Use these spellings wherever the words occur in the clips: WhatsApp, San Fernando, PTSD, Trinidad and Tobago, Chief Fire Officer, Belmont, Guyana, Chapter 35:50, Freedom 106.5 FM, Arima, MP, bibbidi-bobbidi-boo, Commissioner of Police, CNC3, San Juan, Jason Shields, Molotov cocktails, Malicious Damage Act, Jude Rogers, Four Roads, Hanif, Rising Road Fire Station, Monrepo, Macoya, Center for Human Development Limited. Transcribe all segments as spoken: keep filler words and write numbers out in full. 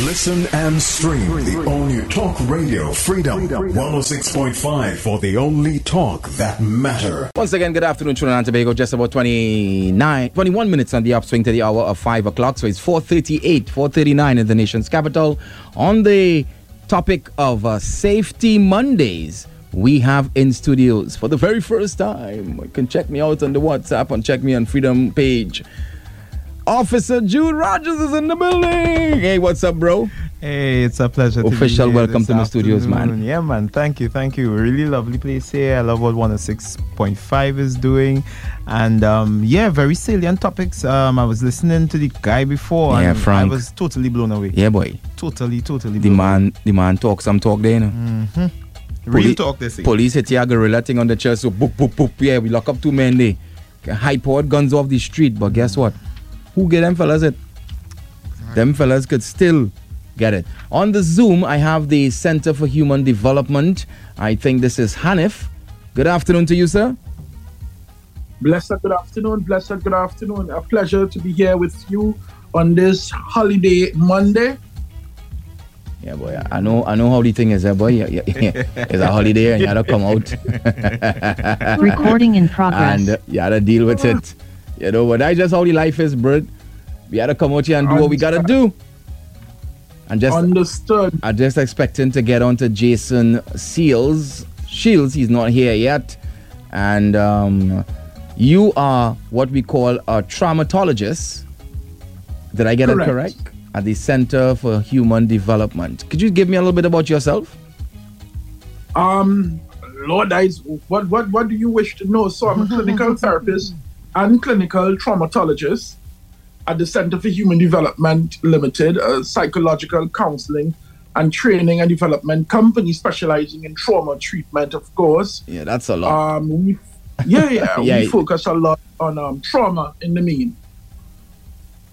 Listen and stream the only talk radio, Freedom one oh six point five, for the only talk that matter. Once again, good afternoon, Trinidad and Tobago. Just about twenty-nine, twenty-one minutes on the upswing to the hour of five o'clock. So it's four thirty-eight, four thirty-nine in the nation's capital. On the topic of uh, Safety Mondays, we have in studios for the very first time. You can check me out on the WhatsApp and check me on Freedom page. Officer Jude Rogers is in the building. Hey, what's up, bro? Hey, it's a pleasure to be here. Official welcome to the studios, man. Yeah, man. Thank you. Thank you. Really lovely place here. I love what one oh six point five is doing. And, um, yeah, very salient topics. Um, I was listening to the guy before. And yeah, Frank. I was totally blown away. Yeah, boy. Totally, totally blown the man, away. The man talks some talk there, you know. Mm-hmm. Real Poli- talk, they say. Police hit a gorilla thing on the chest. So, boop, boop, boop. Yeah, we lock up two men there. Hype out guns off the street. But guess what? Who get them fellas it? Exactly. Them fellas could still get it. On the Zoom, I have the Center for Human Development. I think this is Hanif. Good afternoon to you, sir. Blessed good afternoon. Blessed good afternoon. A pleasure to be here with you on this holiday Monday. Yeah, boy. I know. I know how the thing is, eh, boy. Yeah, yeah, yeah. It's a holiday, and you gotta come out. Recording in progress. And you gotta deal with it. You know, but that's just how the life is, bro. We gotta come out here and do Understood. what we gotta do. And just Understood. I'm just expecting to get on to Jason Seals Shields. He's not here yet. And um, you are what we call a traumatologist. Did I get correct. it correct? At the Center for Human Development. Could you give me a little bit about yourself? Um, Lord, I, what what what do you wish to know? So I'm a clinical therapist and clinical traumatologist at the Center for Human Development Limited, a psychological counseling and training and development company specializing in trauma treatment, of course. Yeah, that's a lot. Um, we, yeah, yeah, yeah, we focus a lot on um, trauma in the mean.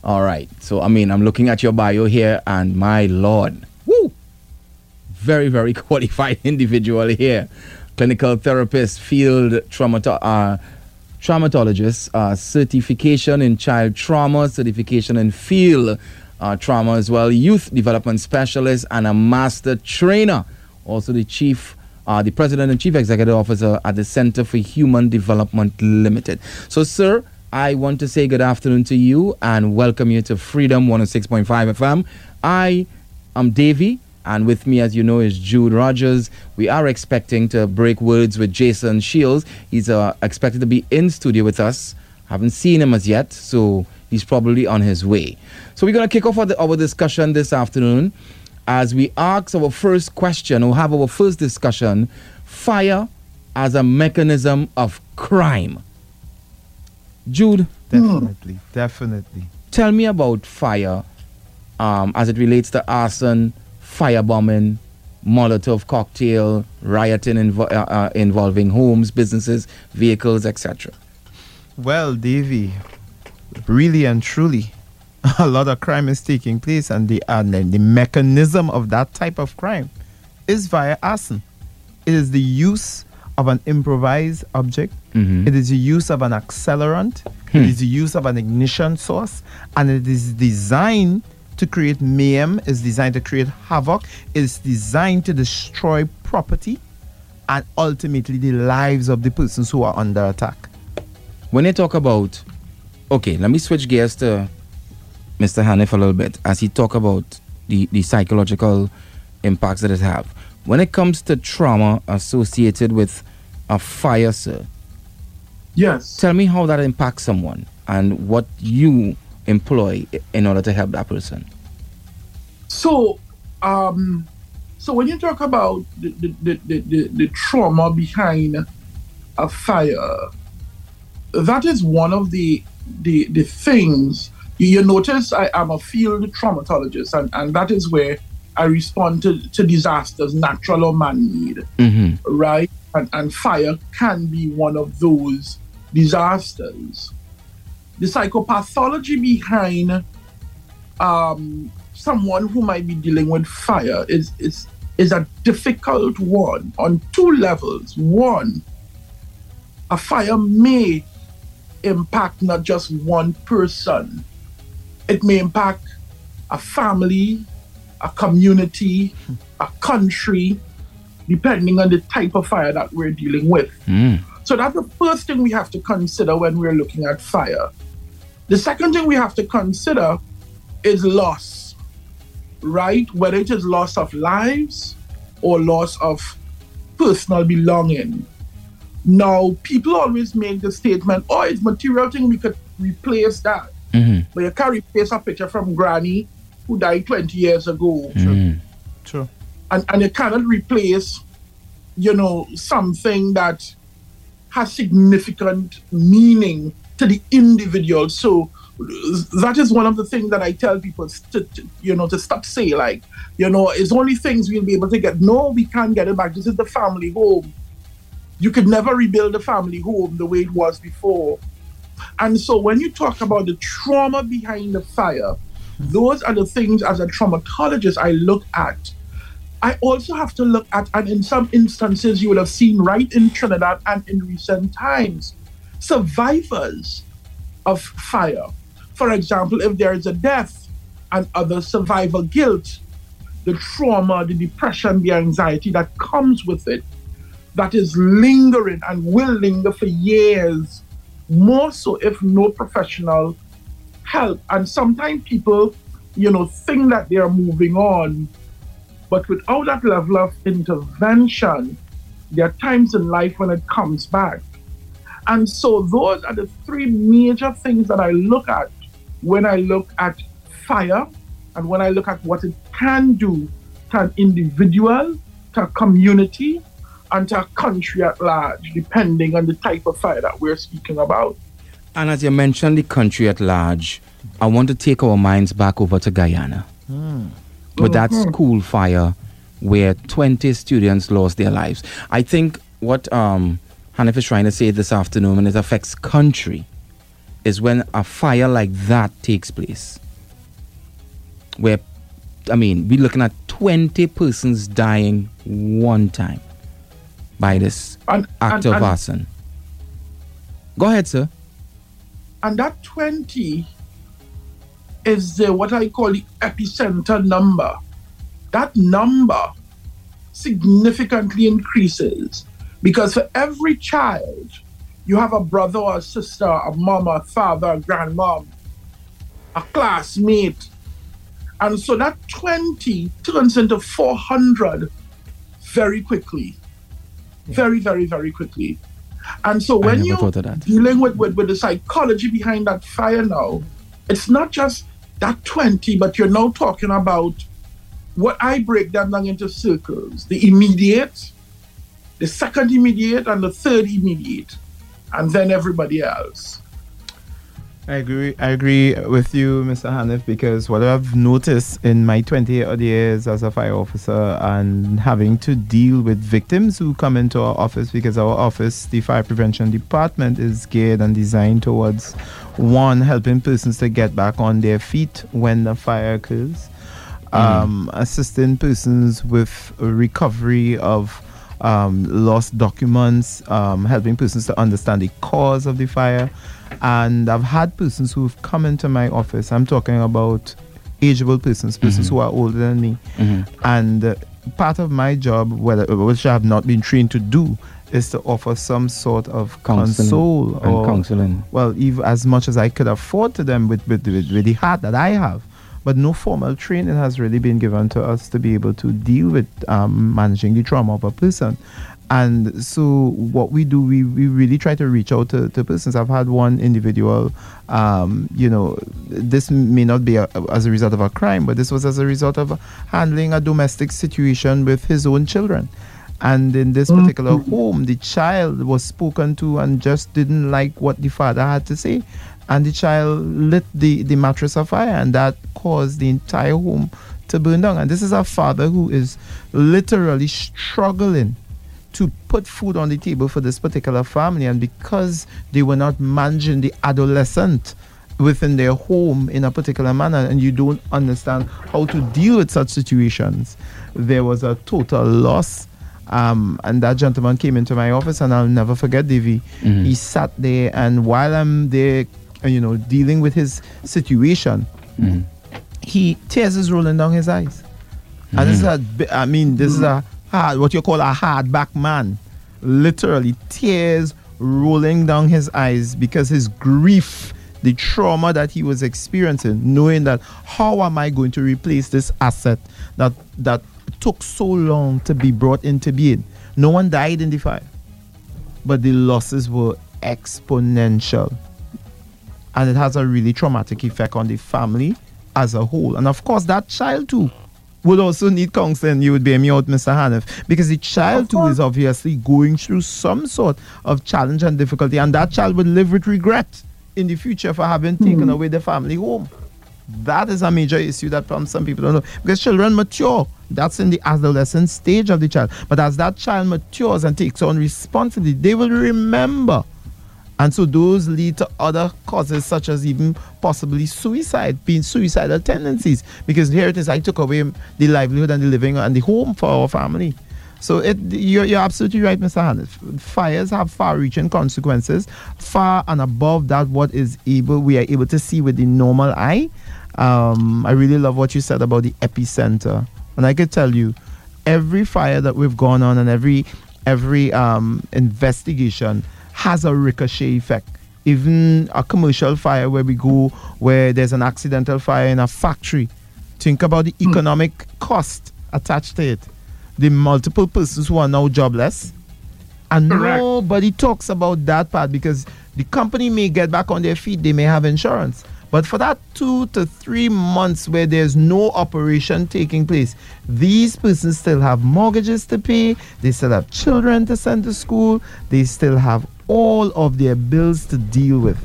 All right. So, I mean, I'm looking at your bio here, and my Lord, woo, very, very qualified individual here. Clinical therapist, field traumatologist, uh, traumatologist, uh, certification in child trauma, certification in field uh, trauma as well, youth development specialist, and a master trainer. Also the chief, uh, the president and chief executive officer at the Center for Human Development Limited. So, sir, I want to say good afternoon to you and welcome you to Freedom one oh six point five F M. I am Davey, and with me, as you know, is Jude Rogers. We are expecting to break words with Jason Shields. He's uh, expected to be in studio with us. Haven't seen him as yet, so he's probably on his way. So we're going to kick off our, our discussion this afternoon as we ask our first question, or have our first discussion, fire as a mechanism of crime. Jude? Definitely, mm. definitely. Tell me about fire um, as it relates to arson, firebombing, Molotov cocktail, rioting invo- uh, uh, involving homes, businesses, vehicles, et cetera. Well, Davey, really and truly, a lot of crime is taking place, and the, uh, the mechanism of that type of crime is via arson. It is the use of an improvised object. Mm-hmm. It is the use of an accelerant. Hmm. It is the use of an ignition source, and it is designed to create mayhem, is designed to create havoc, is designed to destroy property and ultimately the lives of the persons who are under attack. When they talk about, okay, let me switch gears to Mister Hanif a little bit as he talk about the, the psychological impacts that it have. When it comes to trauma associated with a fire, sir, yes, tell me how that impacts someone and what you employ in order to help that person. So, um, so when you talk about the the, the, the the trauma behind a fire, that is one of the the, the things. You, you notice I am a field traumatologist, and, and that is where I respond to, to disasters, natural or man-made, mm-hmm. right? And, and fire can be one of those disasters. The psychopathology behind um, someone who might be dealing with fire is, is, is a difficult one on two levels. One, a fire may impact not just one person. It may impact a family, a community, a country, depending on the type of fire that we're dealing with. Mm. So that's the first thing we have to consider when we're looking at fire. The second thing we have to consider is loss, right? Whether it is loss of lives or loss of personal belonging. Now, people always make the statement, oh, it's material thing, we could replace that. Mm-hmm. But you can't replace a picture from Granny who died twenty years ago. Mm-hmm. True. And, and you cannot replace, you know, something that has significant meaning to the individual. So that is one of the things that I tell people to, to you know, to stop saying, like, you know, it's only things we'll be able to get. No, we can't get it back. This is the family home. You could never rebuild a family home the way it was before. And so when you talk about the trauma behind the fire, those are the things as a traumatologist I look at. I also have to look at, and in some instances you will have seen right in Trinidad and in recent times, survivors of fire. For example, if there is a death and other survivor guilt, the trauma, the depression, the anxiety that comes with it, that is lingering and will linger for years, more so if no professional help. And sometimes people, you know, think that they are moving on, but without that level of intervention, there are times in life when it comes back. And so those are the three major things that I look at when I look at fire and when I look at what it can do to an individual, to a community, and to a country at large, depending on the type of fire that we're speaking about. And as you mentioned, the country at large, I want to take our minds back over to Guyana. Mm. But that school fire where twenty students lost their lives. I think what um, Hanif is trying to say this afternoon, and it affects country, is when a fire like that takes place. Where, I mean, we're looking at twenty persons dying one time by this and, act and, of and, arson. Go ahead, sir. And that twenty... is the, what I call the epicenter number. That number significantly increases because for every child, you have a brother or a sister, a mom, a father, a grandmom, a classmate. And so that twenty turns into four hundred very quickly. Yeah. Very, very, very quickly. And so when you're dealing with, with, with the psychology behind that fire now, it's not just that twenty, but you're now talking about what I break them down into circles. The immediate, the second immediate, and the third immediate, and then everybody else. I agree I agree with you, Mister Hanif, because what I've noticed in my twenty odd years as a fire officer and having to deal with victims who come into our office, because our office, the fire prevention department, is geared and designed towards, one, helping persons to get back on their feet when the fire occurs, mm-hmm. um, assisting persons with recovery of um, lost documents, um, helping persons to understand the cause of the fire. And I've had persons who've come into my office. I'm talking about ageable persons, persons mm-hmm. who are older than me. Mm-hmm. And uh, part of my job, whether, which I have not been trained to do, is to offer some sort of counseling console and or counseling. Well, even as much as I could afford to them with, with, with, with the heart that I have. But no formal training has really been given to us to be able to deal with um, managing the trauma of a person. And so what we do, we, we really try to reach out to, to persons. I've had one individual, um, you know, this may not be a, as a result of a crime, but this was as a result of handling a domestic situation with his own children. And in this particular mm-hmm. home, the child was spoken to and just didn't like what the father had to say. And the child lit the, the mattress afire, and that caused the entire home to burn down. And this is a father who is literally struggling to put food on the table for this particular family. And because they were not managing the adolescent within their home in a particular manner, and you don't understand how to deal with such situations, there was a total loss. Um, and that gentleman came into my office, and I'll never forget, Davy. Mm-hmm. He sat there, and while I'm there, you know, dealing with his situation, mm-hmm. he tears is rolling down his eyes. Mm-hmm. And this is a, I mean, this mm-hmm. is a hard, what you call a hardback man. Literally, tears rolling down his eyes because his grief, the trauma that he was experiencing, knowing that how am I going to replace this asset that that took so long to be brought into being. No one died in the fire, but the losses were exponential, and it has a really traumatic effect on the family as a whole. And of course, that child too would also need counseling. You would bear me out, Mister Hanif, because the child too is obviously going through some sort of challenge and difficulty, and that child would live with regret in the future for having mm. taken away the family home. That is a major issue that some people don't know, because children mature. That's in the adolescent stage of the child. But as that child matures and takes on responsibility, they will remember. And so those lead to other causes, such as even possibly suicide, being suicidal tendencies. Because here it is, I took away the livelihood and the living and the home for our family. So it, you're, you're absolutely right, Mister Hanif. Fires have far-reaching consequences, far and above that what is able we are able to see with the normal eye. Um, I really love what you said about the epicenter. And I could tell you, every fire that we've gone on and every every um, investigation has a ricochet effect. Even a commercial fire where we go, where there's an accidental fire in a factory, think about the economic mm. cost attached to it. The multiple persons who are now jobless. And Correct. Nobody talks about that part, because the company may get back on their feet, they may have insurance. But for that two to three months where there's no operation taking place, these persons still have mortgages to pay, they still have children to send to school, they still have all of their bills to deal with.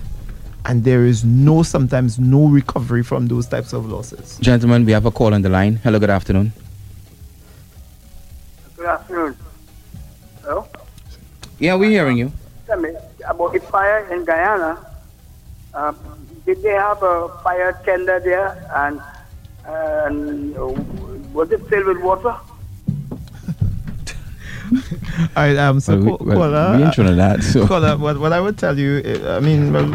And there is no, sometimes no recovery from those types of losses. Gentlemen, we have a call on the line. Hello, good afternoon. Good afternoon. Hello? Yeah, we're hearing you. Tell me, about the fire in Guyana, uh, did they have a fire tender there, and, and was it filled with water? All right, um, so well, we, well, Kola, we're in Trinidad, so Kola, what, what I would tell you, I mean, well,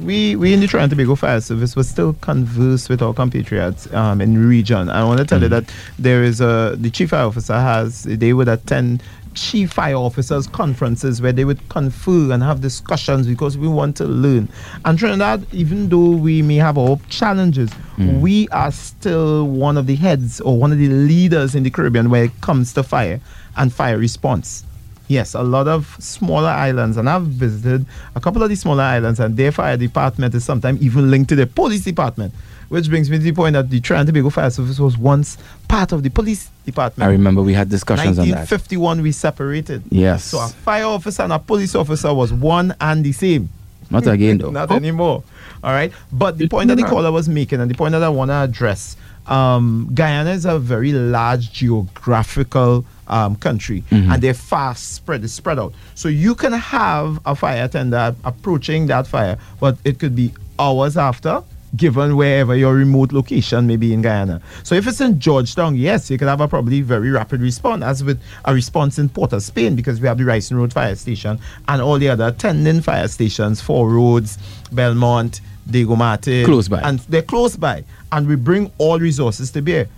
we we in the Trinidad and Tobago Fire Service will still converse with our compatriots um, in the region. I want to tell mm. you that there is a the Chief Fire Officer has they would attend Chief Fire Officers conferences where they would confer and have discussions, because we want to learn. And Trinidad, even though we may have our challenges, mm. we are still one of the heads or one of the leaders in the Caribbean where it comes to fire and fire response. Yes, a lot of smaller islands, and I've visited a couple of these smaller islands, and their fire department is sometimes even linked to the police department, which brings me to the point that the Trinidad and Tobago Fire Service was once part of the police department. I remember we had discussions on that. nineteen fifty-one, we separated. Yes. So a fire officer and a police officer was one and the same. Not again, though. Not oh. anymore. All right? But the point that the caller was making, and the point that I want to address, um, Guyana is a very large geographical Um, country, mm-hmm. and they're fast spread spread out. So you can have a fire tender approaching that fire, but it could be hours after, given wherever your remote location may be in Guyana. So if it's in Georgetown, yes, you could have a probably very rapid response, as with a response in Port of Spain, because we have the Rising Road Fire Station and all the other attending fire stations, Four Roads, Belmont, Diego Martin. Close by. And they're close by. And we bring all resources to bear.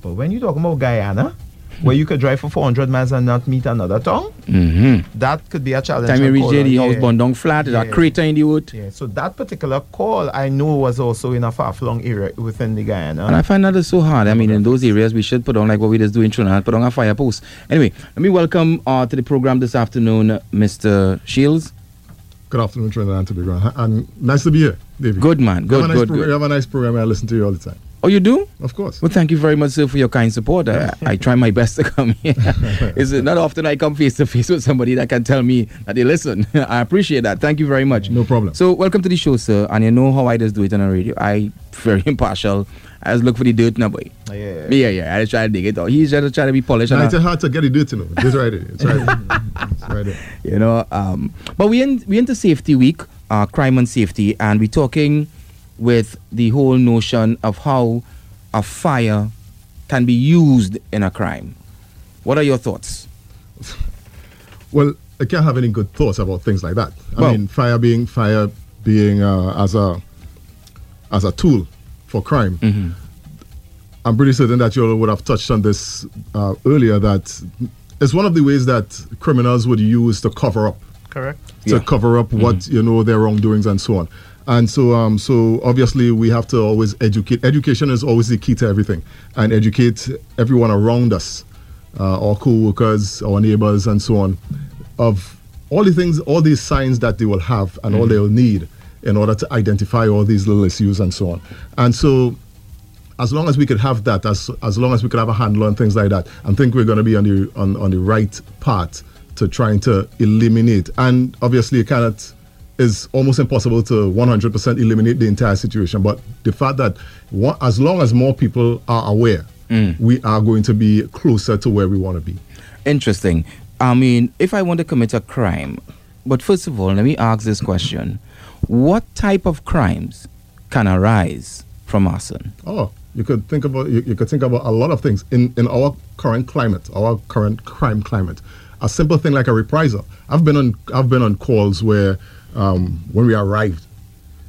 But when you talk about Guyana, where you could drive for four hundred miles and not meet another town, mm-hmm. that could be a challenge. Time you reach there, the house burned down flat, there's yeah. a crater in the wood. Yeah. So that particular call, I know, was also in a far-flung area within the Guyana. And I find that is so hard. I mean, in those areas, we should put on, like what we just do in Trinidad, put on a fire post. Anyway, let me welcome uh, to the program this afternoon, Mister Shields. Good afternoon, Trinidad and Tobago. And nice to be here, David. Good, man. Good, nice good, pro- good. You have a nice program. I listen to you all the time. Oh, you do? Of course. Well, thank you very much, sir, for your kind support. I, I try my best to come here. It's not often I come face to face with somebody that can tell me that they listen. I appreciate that. Thank you very much. No problem. So, welcome to the show, sir. And you know how I just do it on the radio. I'm very impartial. I just look for the dirt now, boy. Yeah, yeah, yeah. yeah. I just try to dig it out. He's just trying to be polished. Nah, it's hard to get the dirt, you know. It's right there. It's right there. It's right there. You know, um, but we're, in, we're into Safety Week, uh, Crime and Safety, and we're talking with the whole notion of how a fire can be used in a crime. What are your thoughts? Well, I can't have any good thoughts about things like that. I well, mean, fire being fire being uh, as a as a tool for crime. Mm-hmm. I'm pretty certain that you all would have touched on this uh, earlier, that it's one of the ways that criminals would use to cover up. Correct. To yeah. cover up what, mm-hmm. you know, their wrongdoings and so on. And so, um, so obviously we have to always educate. Education is always the key to everything, and educate everyone around us, uh, our co-workers, our neighbors, and so on, of all the things, all these signs that they will have and mm-hmm. all they will need in order to identify all these little issues and so on. And so, as long as we could have that, as as long as we could have a handle on things like that, I think we're going to be on the on, on the right path to trying to eliminate. And obviously, you cannot. It's almost impossible to one hundred percent eliminate the entire situation. But the fact that one, as long as more people are aware, mm. we are going to be closer to where we want to be. Interesting. I mean, if I want to commit a crime, but first of all, let me ask this question. What type of crimes can arise from arson? Oh, you could think about you, you could think about a lot of things in, in our current climate, our current crime climate. A simple thing like a reprisal. I've been on I've been on calls where Um, when we arrived,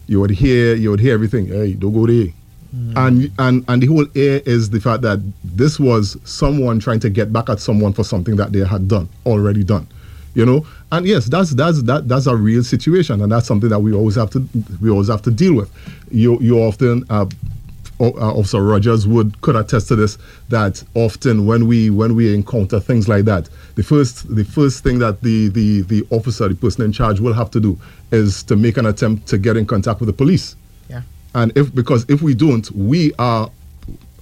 you would hear you would hear everything. Hey, don't go there. Mm. And and and the whole air is the fact that this was someone trying to get back at someone for something that they had done already done, you know. And yes, that's that's that that's a real situation, and that's something that we always have to we always have to deal with. You you often. Uh, Officer Rogers would could attest to this, that often when we when we encounter things like that, the first the first thing that the, the, the officer, the person in charge, will have to do is to make an attempt to get in contact with the police. Yeah. And if because if we don't, we are,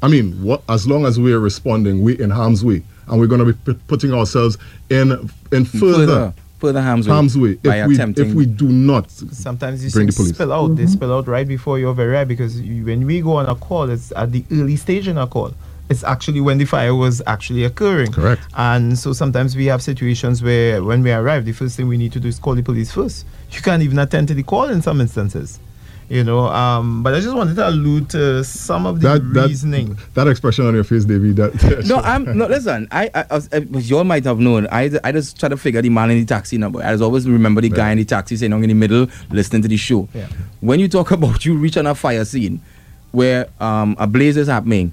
I mean, what, as long as we are responding, we're in harm's way, and we're going to be putting ourselves in in further. Further harm's way, harm's way. By if, we, attempting. if we do not sometimes you bring the police. Spill out mm-hmm. they spill out right before your very eye, because you, when we go on a call, it's at the early stage in a call, it's actually when the fire was actually occurring. Correct. And so sometimes we have situations where when we arrive, the first thing we need to do is call the police first. You can't even attend to the call in some instances, you know. Um, but I just wanted to allude to some of the that, reasoning. That, that expression on your face, David. That, no, I'm no. Listen, I, I, I you all might have known. I, I just try to figure the man in the taxi number. I just always remember the yeah. guy in the taxi sitting in the middle, listening to the show. Yeah. When you talk about you reaching a fire scene, where um, a blaze is happening,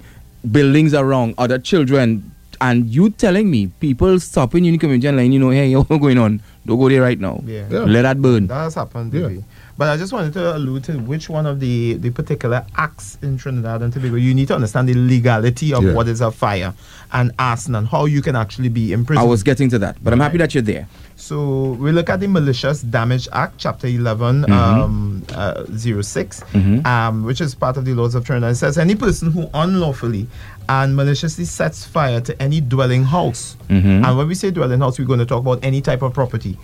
buildings are wrong, other children, and you telling me people stopping you in the community and letting you know, hey, what's going on? Don't go there right now. Yeah. Yeah. Let that burn. That's happened, David. Yeah. But I just wanted to allude to which one of the, the particular acts in Trinidad and Tobago. You need to understand the legality of yeah. what is a fire and arson and how you can actually be imprisoned. I was getting to that, but I'm right. happy that you're there. So we look at the Malicious Damage Act, Chapter eleven, mm-hmm. um, uh, zero six, mm-hmm. um, which is part of the laws of Trinidad. It says any person who unlawfully and maliciously sets fire to any dwelling house. Mm-hmm. And when we say dwelling house, we're going to talk about any type of property.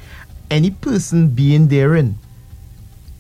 Any person being therein,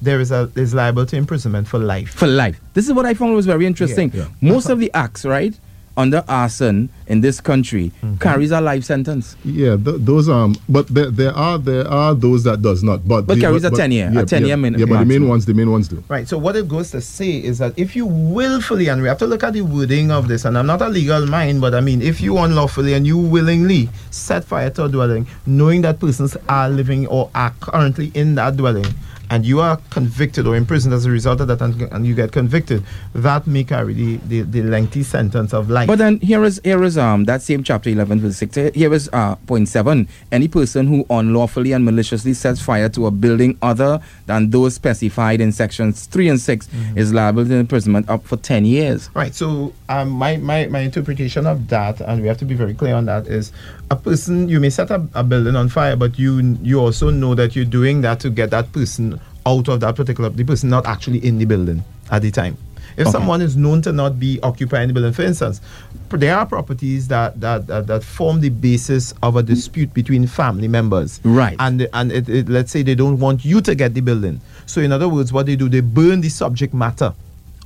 there is a is liable to imprisonment for life. For life. This is what I found was very interesting. Yeah, yeah. Most of the acts, right, under arson in this country mm-hmm. carries a life sentence. Yeah, th- those um, but there, there are there are those that does not. But, but the, carries but, a ten year, yeah, a ten yeah, year minimum. Yeah, but the main ones, the main ones do. Right. So what it goes to say is that if you willfully, and we have to look at the wording of this, and I'm not a legal mind, but I mean, if you unlawfully and you willingly set fire to a dwelling, knowing that persons are living or are currently in that dwelling, and you are convicted or imprisoned as a result of that, and, and you get convicted, that may carry the, the, the lengthy sentence of life. But then here is here is um that same chapter eleven verse six. Here is uh point seven. Any person who unlawfully and maliciously sets fire to a building other than those specified in sections three and six mm-hmm. is liable to imprisonment up for ten years. Right. So um my, my, my interpretation of that, and we have to be very clear on that, is a person, you may set a, a building on fire, but you you also know that you're doing that to get that person out of that particular, the person not actually in the building at the time. If okay. someone is known to not be occupying the building, for instance, there are properties that that, that, that form the basis of a dispute between family members. Right. And and it, it, let's say they don't want you to get the building. So in other words, what they do, they burn the subject matter.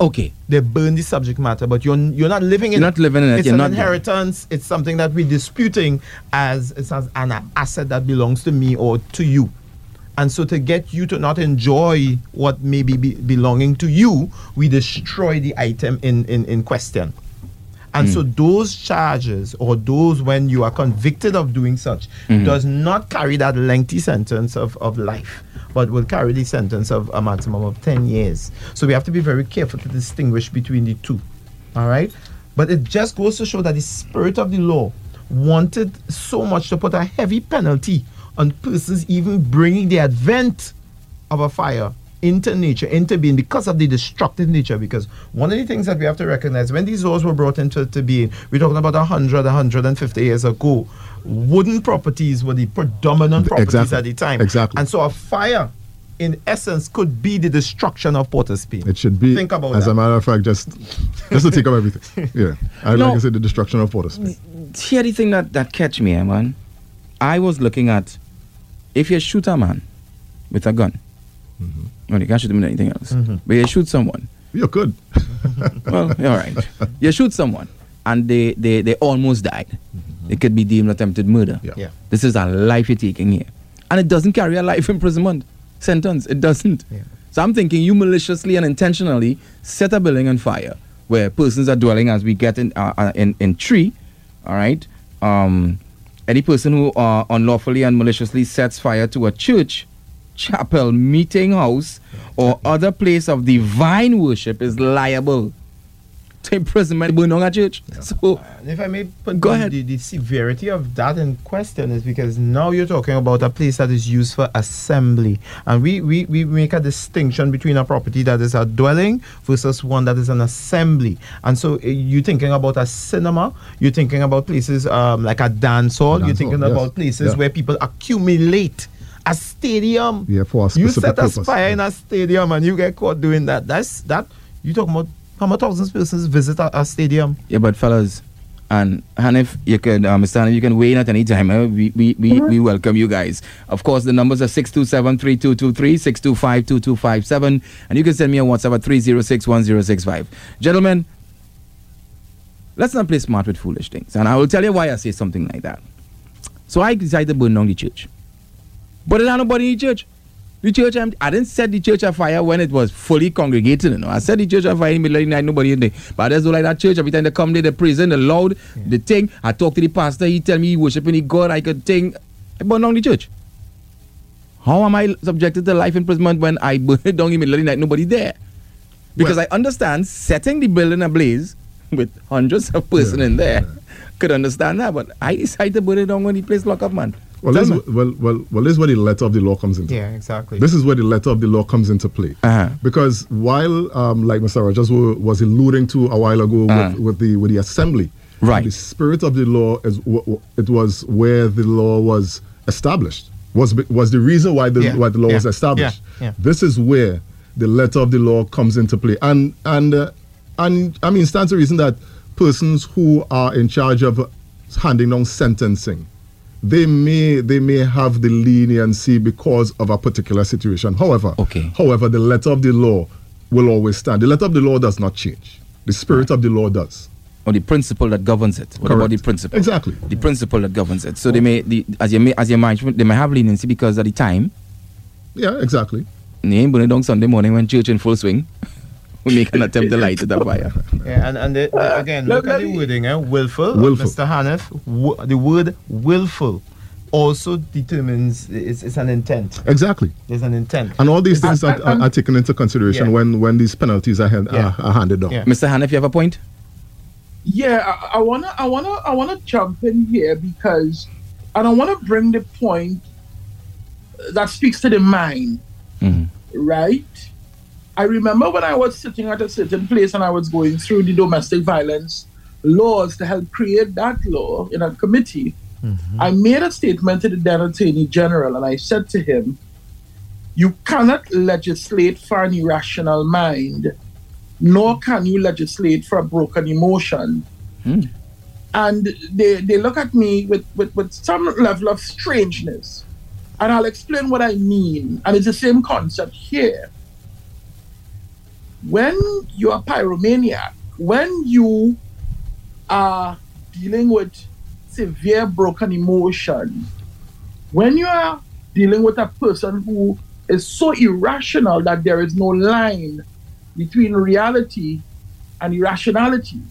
Okay. They burn the subject matter, but you're you're not living in you're it. You're not living in it. It's you're an not inheritance. There. It's something that we're disputing as, as an asset that belongs to me or to you. And so to get you to not enjoy what may be, be belonging to you, we destroy the item in, in, in question. And mm. so those charges, or those when you are convicted of doing such, mm-hmm. does not carry that lengthy sentence of, of life, but will carry the sentence of a maximum of ten years. So we have to be very careful to distinguish between the two. All right? But it just goes to show that the spirit of the law wanted so much to put a heavy penalty on persons even bringing the advent of a fire into nature, into being, because of the destructive nature. Because one of the things that we have to recognize, when these laws were brought into to being, we're talking about one hundred, one hundred fifty years ago, wooden properties were the predominant properties exactly. at the time. Exactly. And so a fire, in essence, could be the destruction of Port of Spain. It should be. Think about as that. As a matter of fact, just, just to take up everything. Yeah. I no, like to say the destruction of Port of Spain. Here the thing that, that catch me, eh, man. I was looking at, if you shoot a man with a gun, mm-hmm. well, you can't shoot him with anything else. Mm-hmm. But you shoot someone. You could. Well, all right. You shoot someone, and they, they, they almost died. Mm-hmm. It could be deemed attempted murder. Yeah. Yeah. This is a life you're taking here. And it doesn't carry a life imprisonment sentence. It doesn't. Yeah. So I'm thinking you maliciously and intentionally set a building on fire where persons are dwelling, as we get in uh, in, in tree, all right? Um, any person who uh, unlawfully and maliciously sets fire to a church, chapel, meeting house, or other place of divine worship is liable to imprisonment in a church. Yeah. So, uh, if I may put go ahead. The, the severity of that in question is because now you're talking about a place that is used for assembly. And we, we, we make a distinction between a property that is a dwelling versus one that is an assembly. And so uh, you're thinking about a cinema, you're thinking about places um, like a dance hall, dance you're thinking hall, about yes. places yeah. where people accumulate. A stadium. Yeah, for a specific you set a purpose. Fire yeah. in a stadium and you get caught doing that. That's that. You talking about how many thousands of persons visit a, a stadium? Yeah, but fellas, and Hanif, you can, uh, Mister Hanif, you can weigh in at any time. Eh? We we we, mm-hmm. we welcome you guys. Of course, the numbers are six two seven three two two three six two five two two five seven, and you can send me a WhatsApp at three zero six one zero six five. Gentlemen, let's not play smart with foolish things, and I will tell you why I say something like that. So I decided to burn down the church. But there's nobody in the church. The church, I didn't set the church on fire when it was fully congregated. You know? I set the church on fire in the middle of the night, nobody in there. But I just don't like that church. Every time they come there, they present the Lord, yeah. the thing. I talk to the pastor, he tell me he worshiping the God, I could think. I burn down the church. How am I subjected to life imprisonment when I burn it down in the middle of the night, nobody there? Because well, I understand setting the building ablaze with hundreds of persons yeah, in there. Yeah. Could understand that, but I decided to burn it down when the place lock up, man. Well, this, well, well, well, this is where the letter of the law comes into. Yeah, exactly. This is where the letter of the law comes into play. Uh-huh. Because while, um, like Mister Rogers was alluding to a while ago uh-huh. with, with the with the assembly, right. The spirit of the law is it was where the law was established. Was was the reason why the yeah. why the law yeah. was established. Yeah. Yeah. This is where the letter of the law comes into play, and and uh, and I mean, stands to reason that persons who are in charge of handing down sentencing. They may they may have the leniency because of a particular situation. However, okay. however, the letter of the law will always stand. The letter of the law does not change. The spirit right. of the law does. Or the principle that governs it. What Correct. About the principle? Exactly. The yeah. principle that governs it. So oh. they may the, as you may as you mentioned, they may have leniency because at the time. Yeah, exactly. They ain't burning down Sunday morning when church in full swing. We make an attempt to light the fire. Yeah, and, and the, uh, again, look at the wording, eh? willful, willful. Mister Hanif, w- the word willful also determines it's, it's an intent. Exactly. There's an intent. And all these it's things an, are, an, are taken into consideration yeah. when, when these penalties are, hand, yeah. are, are handed down. Yeah. Mister Hanif, you have a point? Yeah, I, I wanna, I wanna, I wanna jump in here because I don't wanna bring the point that speaks to the mind, mm-hmm. right? I remember when I was sitting at a certain place and I was going through the domestic violence laws to help create that law in a committee, mm-hmm. I made a statement to the then Attorney General and I said to him, you cannot legislate for an irrational mind, nor can you legislate for a broken emotion. Mm. And they, they look at me with, with, with some level of strangeness. And I'll explain what I mean. And it's the same concept here. When you are pyromaniac, when you are dealing with severe broken emotion, when you are dealing with a person who is so irrational that there is no line between reality and irrationality,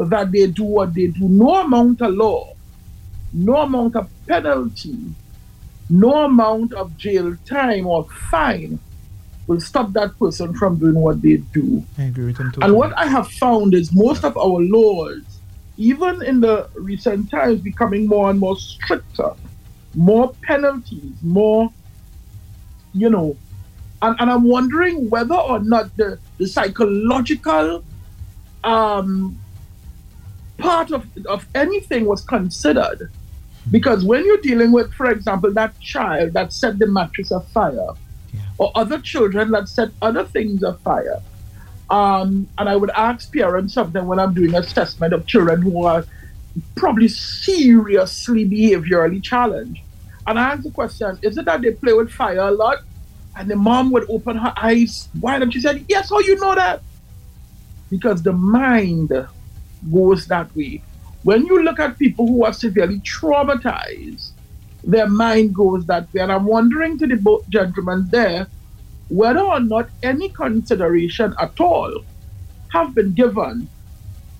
that they do what they do, no amount of law, no amount of penalty, no amount of jail time or fine will stop that person from doing what they do. I agree with him totally. And what I have found is most of our laws, even in the recent times, becoming more and more stricter, more penalties, more, you know, and, and I'm wondering whether or not the, the psychological um, part of, of anything was considered. Because when you're dealing with, for example, that child that set the mattress afire, yeah. or other children that set other things afire, um, and I would ask parents something when I'm doing assessment of children who are probably seriously behaviorally challenged. And I ask the question, is it that they play with fire a lot? And the mom would open her eyes wide and she said, yes, how you know that? Because the mind goes that way. When you look at people who are severely traumatized, their mind goes that way. And I'm wondering to the both gentlemen there, whether or not any consideration at all have been given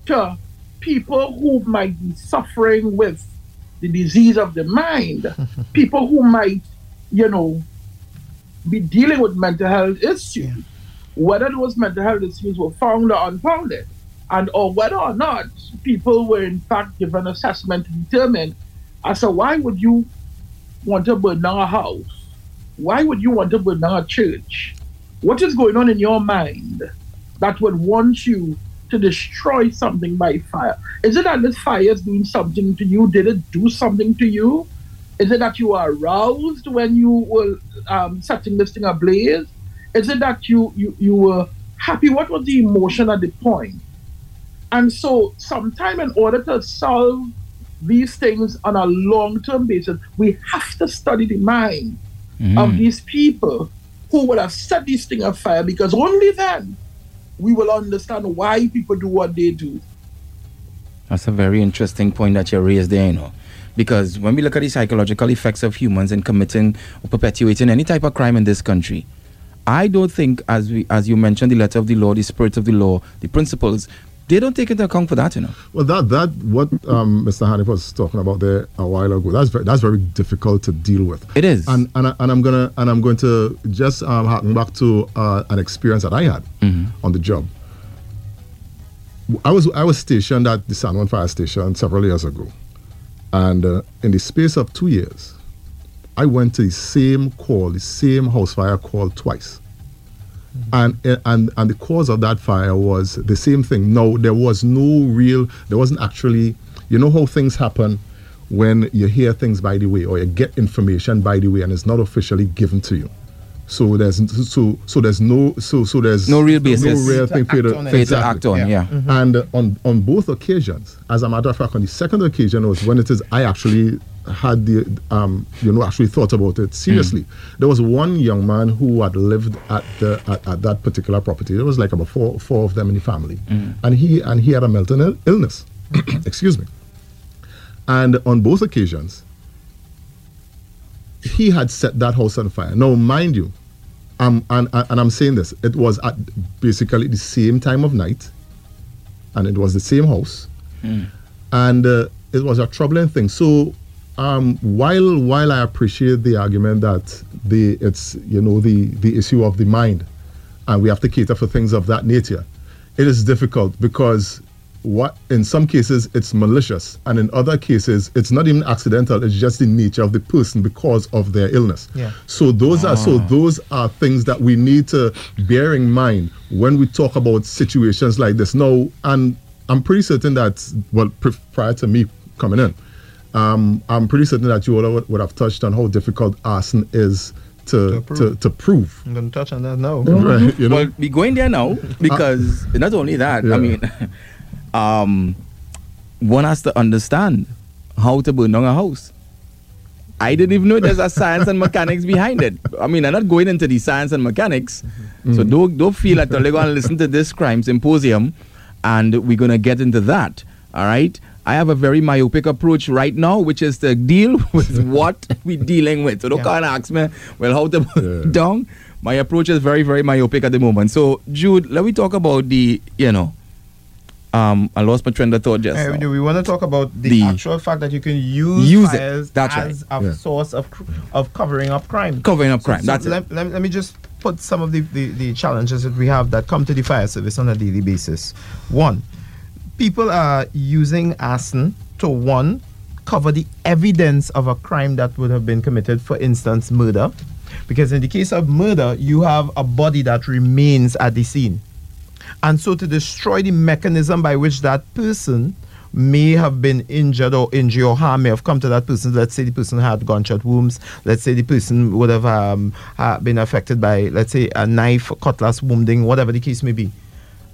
to people who might be suffering with the disease of the mind, people who might, you know, be dealing with mental health issues, yeah. whether those mental health issues were found or unfounded. And or whether or not people were in fact given assessment to determine as to why would you want to burn down a house? Why would you want to burn down a church? What is going on in your mind that would want you to destroy something by fire? Is it that this fire is doing something to you? Did it do something to you? Is it that you are aroused when you were um, setting this thing ablaze? Is it that you, you, you were happy? What was the emotion at the point? And so sometime in order to solve these things on a long-term basis, we have to study the mind mm. of these people who would have set these things afire, because only then we will understand why people do what they do. That's a very interesting point that you raised there, you know. Because when we look at the psychological effects of humans in committing or perpetuating any type of crime in this country, I don't think, as we, as you mentioned, the letter of the law, the spirit of the law, the principles, they don't take into account for that, you know. Well, that that what um, Mister Hanif was talking about there a while ago. That's very, that's very difficult to deal with. It is, and and, I, and I'm gonna and I'm going to just um, harken back to uh, an experience that I had mm-hmm. on the job. I was I was stationed at the San Juan Fire Station several years ago, and uh, in the space of two years, I went to the same call, the same house fire call twice. And, and and the cause of that fire was the same thing. No, there was no real, there wasn't actually, you know how things happen when you hear things by the way, or you get information by the way, and it's not officially given to you. So there's so so there's no so so there's no real basis, no real thing for you to act on. Yeah. yeah. Mm-hmm. And uh, on on both occasions, as a matter of fact, on the second occasion was when it is I actually had the um you know actually thought about it seriously. Mm. There was one young man who had lived at the at, at that particular property. There was like about four four of them in the family, mm. and he and he had a mental il- illness. Okay. Excuse me. And on both occasions, he had set that house on fire. Now, mind you, um, and, and, and I'm saying this, it was at basically the same time of night, and it was the same house, mm. and uh, it was a troubling thing. So, um, while while I appreciate the argument that the it's you know the the issue of the mind, and we have to cater for things of that nature, it is difficult because what in some cases it's malicious, and in other cases it's not even accidental, it's just the nature of the person because of their illness. Yeah. So those ah. are so those are things that we need to bear in mind when we talk about situations like this. Now, and I'm pretty certain that well pre- prior to me coming in, um, I'm pretty certain that you all would, would have touched on how difficult arson is To, to, to, to prove. I'm going to touch on that now. Right, you know? Well, we're going there now because uh, not only that, yeah. I mean Um, one has to understand how to burn down a house. I didn't even know there's a science and mechanics behind it. I mean, I'm not going into the science and mechanics, mm-hmm. so don't don't feel that they're going to listen to this crime symposium, and we're going to get into that. All right. I have a very myopic approach right now, which is to deal with what we're dealing with. So don't yeah. come and ask me, well, how to burn yeah. down. My approach is very, very myopic at the moment. So, Jude, let me talk about the, you know. Um, I lost my trend of thought just uh, we want to talk about the, the actual fact that you can use, use fires as right. a yeah. source of of covering up crime. Covering up so, crime, so that's let, it. Let, let me just put some of the, the, the challenges that we have that come to the fire service on a daily basis. One, people are using arson to, one, cover the evidence of a crime that would have been committed, for instance, murder. Because in the case of murder, you have a body that remains at the scene. And so to destroy the mechanism by which that person may have been injured or injury or harm may have come to that person. Let's say the person had gunshot wounds. Let's say the person would have um, uh, been affected by, let's say, a knife, a cutlass wounding, whatever the case may be.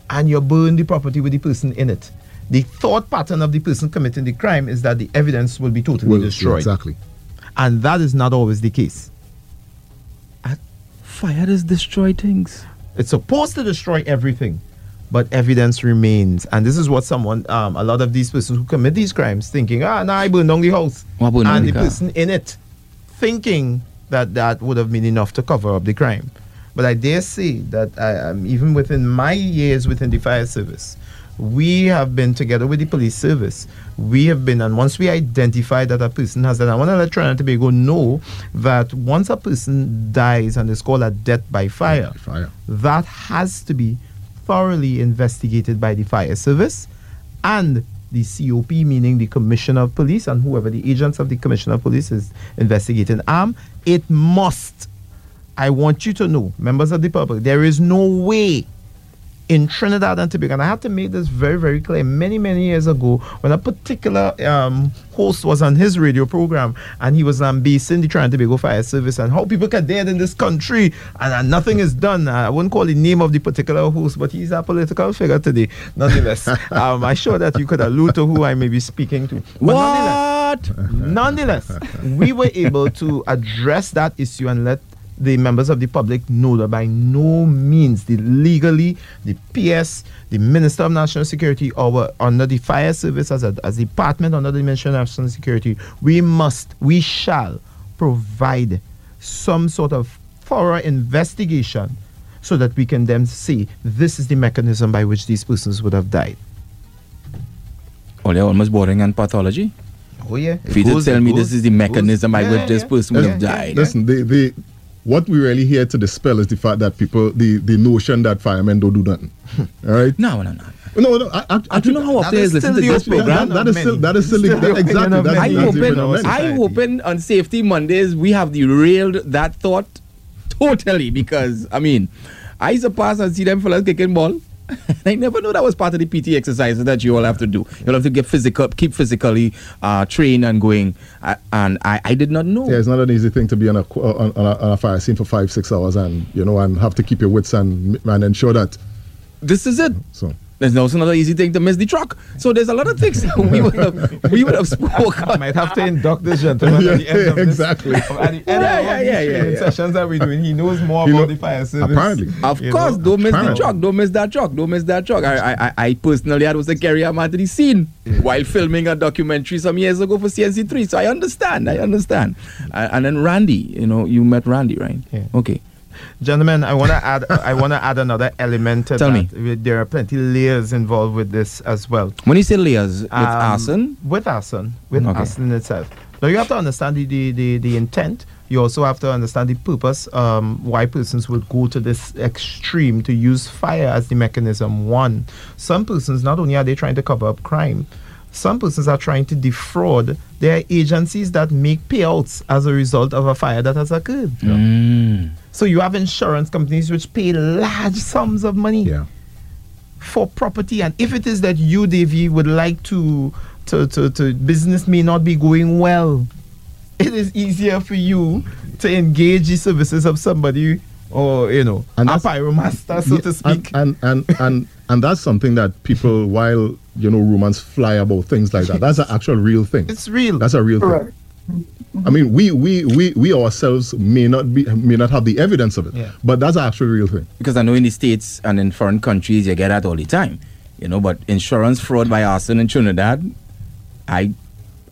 And you burn the property with the person in it. The thought pattern of the person committing the crime is that the evidence will be totally well, destroyed. Exactly. And that is not always the case. At fire does destroy things. It's supposed to destroy everything, but evidence remains. And this is what someone, um, a lot of these persons who commit these crimes, thinking, ah, now nah, I burned down the house. Well, and down the, the person in it, thinking that that would have been enough to cover up the crime. But I dare say that I, um, even within my years within the fire service, we have been together with the police service. We have been, and once we identify that a person has that, I want to let Trinidad and Tobago know that once a person dies and is called a death by fire, fire, that has to be thoroughly investigated by the fire service and the C O P, meaning the Commissioner of Police, and whoever the agents of the Commissioner of Police is investigating. Um, it must. I want you to know, members of the public, there is no way in Trinidad and Tobago, and I had to make this very, very clear many, many years ago when a particular um, host was on his radio program and he was um, based in the Trinidad and Tobago Fire Service and how people get dead in this country and uh, nothing is done. Uh, I won't call the name of the particular host, but he's a political figure today, nonetheless. um, I'm sure that you could allude to who I may be speaking to. But what? Nonetheless, nonetheless, we were able to address that issue and let the members of the public know that by no means the legally, the P S, the Minister of National Security, or under the fire service as a as a department under the Ministry of National Security, we must, we shall provide some sort of thorough investigation so that we can then see this is the mechanism by which these persons would have died. Well, they're almost bordering on pathology. Oh, yeah. If you just tell me this is the mechanism by which this person would have died. Listen, they... they what we're really here to dispel is the fact that people, the, the notion that firemen don't do nothing. All right? No, no, no. No, no. I, I, I don't know how often is listening to this program. That, that is still, that is still, still that, exactly. That, I open, I open on Safety Mondays, we have derailed that thought totally because, I mean, I used to pass and see them fellas kicking ball. I never knew that was part of the P T exercises that you all have to do. You'll have to get physical, keep physically uh, trained and going. I, and I, I did not know. Yeah, it's not an easy thing to be on a, on, on, a, on a fire scene for five, six hours and, you know, and have to keep your wits and, and ensure that. This is it. So. There's also another easy thing to miss the truck. So there's a lot of things that we would have, we would have spoken. I might have to induct this gentleman yeah, at the end of exactly. this. Exactly. At the end yeah, of yeah, yeah, yeah, yeah. sessions that we're doing, he knows more he about know, the fire service. Apparently. Of you course, know? don't miss Apparently. the truck. Don't miss that truck. Don't miss that truck. I I, I personally had was to carry him out to the scene while filming a documentary some years ago for C N C three. So I understand. I understand. And then Randy, you know, you met Randy, right? Yeah. Okay. Gentlemen, I want to add. I want to add another element to Tell that. Me. There are plenty of layers involved with this as well. When you say layers, with um, arson, with arson, with okay. arson itself. Now you have to understand the, the, the, the intent. You also have to understand the purpose. Um, why persons would go to this extreme to use fire as the mechanism. One, some persons not only are they trying to cover up crime, some persons are trying to defraud. There are agencies that make payouts as a result of a fire that has occurred. Yeah. Mm. So you have insurance companies which pay large sums of money yeah. for property. And if it is that you, Davey, would like to, to, to, to, business may not be going well, it is easier for you to engage the services of somebody or, you know, and a pyromaster, so yeah, to speak. And, and, and, and, and that's something that people, while, you know, rumors fly about things like that, that's an actual real thing. It's real. That's a real thing. Right. I mean, we, we, we, we ourselves may not be may not have the evidence of it, yeah. but that's actually a real thing. Because I know in the States and in foreign countries, you get that all the time, you know. But insurance fraud by arson in Trinidad, I,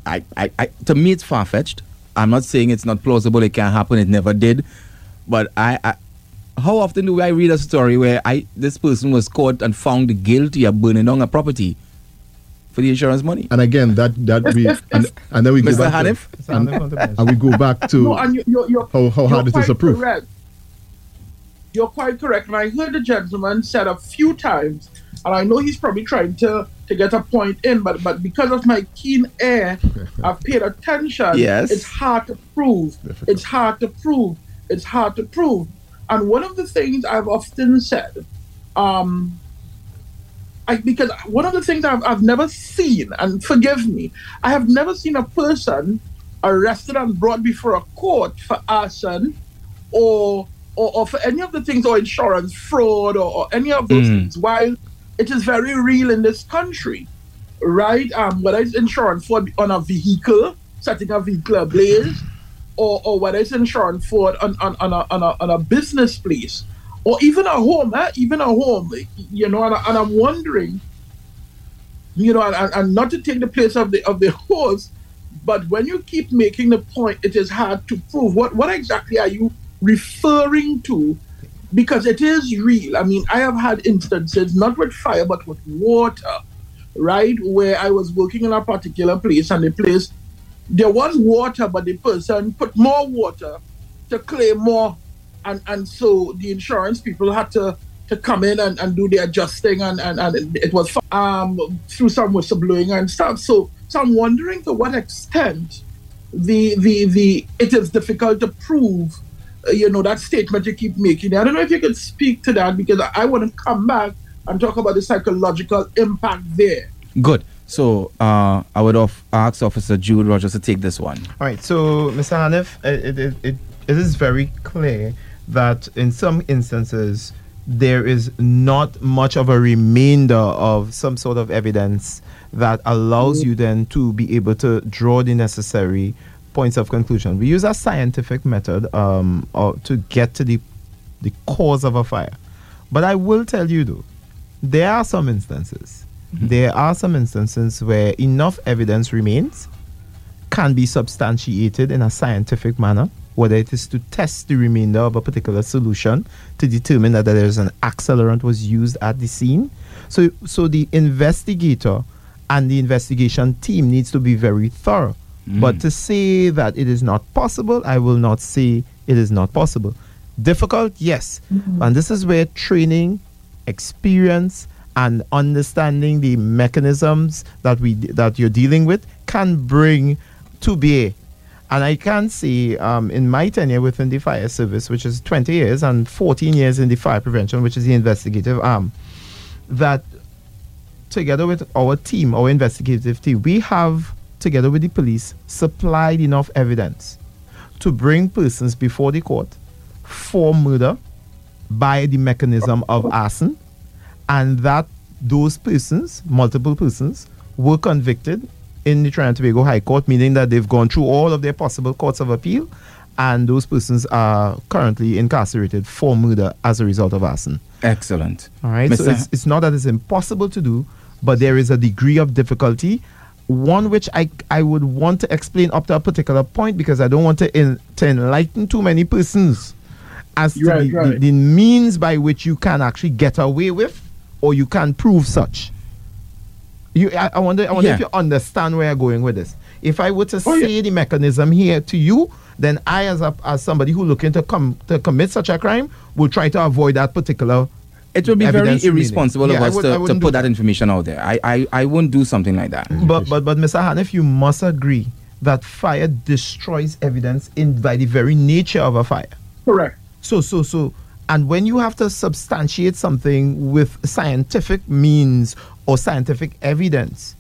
I, I, I to me, it's far fetched. I'm not saying it's not plausible; it can't happen. It never did. But I, I, how often do I read a story where I this person was caught and found guilty of burning down a property? For the insurance money, and again, that that we and, and then we go back, Hanif, to, and, and we go back to no, and you're, you're, how, how hard it is to prove. You're quite correct. And I heard the gentleman said a few times, and I know he's probably trying to, to get a point in, but, but because of my keen ear, I've paid attention. Yes. It's hard to prove. Difficult. It's hard to prove. It's hard to prove. And one of the things I've often said, um, I, because one of the things I've, I've never seen, and forgive me, I have never seen a person arrested and brought before a court for arson or or, or for any of the things, or insurance fraud or, or any of those mm. things, while it is very real in this country, right? Um, whether it's insurance fraud on a vehicle, setting a vehicle ablaze, or, or whether it's insurance fraud on, on, on, a, on, a, on a business place, or even a home, eh? even a home, you know, and, and I'm wondering, you know, and, and not to take the place of the of the horse, but when you keep making the point, it is hard to prove. What what exactly are you referring to? Because it is real. I mean, I have had instances, not with fire, but with water, right? Where I was working in a particular place, and the place, there was water, but the person put more water to claim more. And and so the insurance people had to, to come in and, and do the adjusting, and, and, and it was um through some whistleblowing and stuff. So so I'm wondering to what extent the the the it is difficult to prove, uh, you know, that statement you keep making. I don't know if you could speak to that, because I, I want to come back and talk about the psychological impact there. Good. So uh, I would off- ask Officer Jude Rogers to take this one. All right. So, Mister Hanif, it it. it It is very clear that in some instances there is not much of a remainder of some sort of evidence that allows you then to be able to draw the necessary points of conclusion. We use a scientific method um, or to get to the the cause of a fire. But I will tell you though, there are some instances, mm-hmm. there are some instances where enough evidence remains, can be substantiated in a scientific manner, whether it is to test the remainder of a particular solution to determine that there is an accelerant was used at the scene. So, so the investigator and the investigation team needs to be very thorough. Mm. But to say that it is not possible, I will not say it is not possible. Difficult, yes. Mm-hmm. And this is where training, experience, and understanding the mechanisms that we that you're dealing with can bring to bear. And I can see um, in my tenure within the fire service, which is twenty years and fourteen years in the fire prevention, which is the investigative arm, that together with our team, our investigative team, we have, together with the police, supplied enough evidence to bring persons before the court for murder by the mechanism of arson, and that those persons, multiple persons, were convicted in the Trinidad and Tobago High Court, meaning that they've gone through all of their possible courts of appeal, and those persons are currently incarcerated for murder as a result of arson. Excellent. All right. Mister So it's, it's not that it's impossible to do, but there is a degree of difficulty, one which I I would want to explain up to a particular point, because I don't want to, in, to enlighten too many persons as to right, the, right. The, the means by which you can actually get away with or you can prove such. You, I, I wonder, I wonder yeah. if you understand where I'm going with this. If I were to oh, say yeah. the mechanism here to you, then I, as a, as somebody who looking to com- to commit such a crime, will try to avoid that particular. It would be very irresponsible yeah, of us would, to, to put that information out there. I, I, I wouldn't do something like that. Mm-hmm. But but but Mister Hanif, you must agree that fire destroys evidence in by the very nature of a fire. Correct. So so so, and when you have to substantiate something with scientific means or scientific evidence,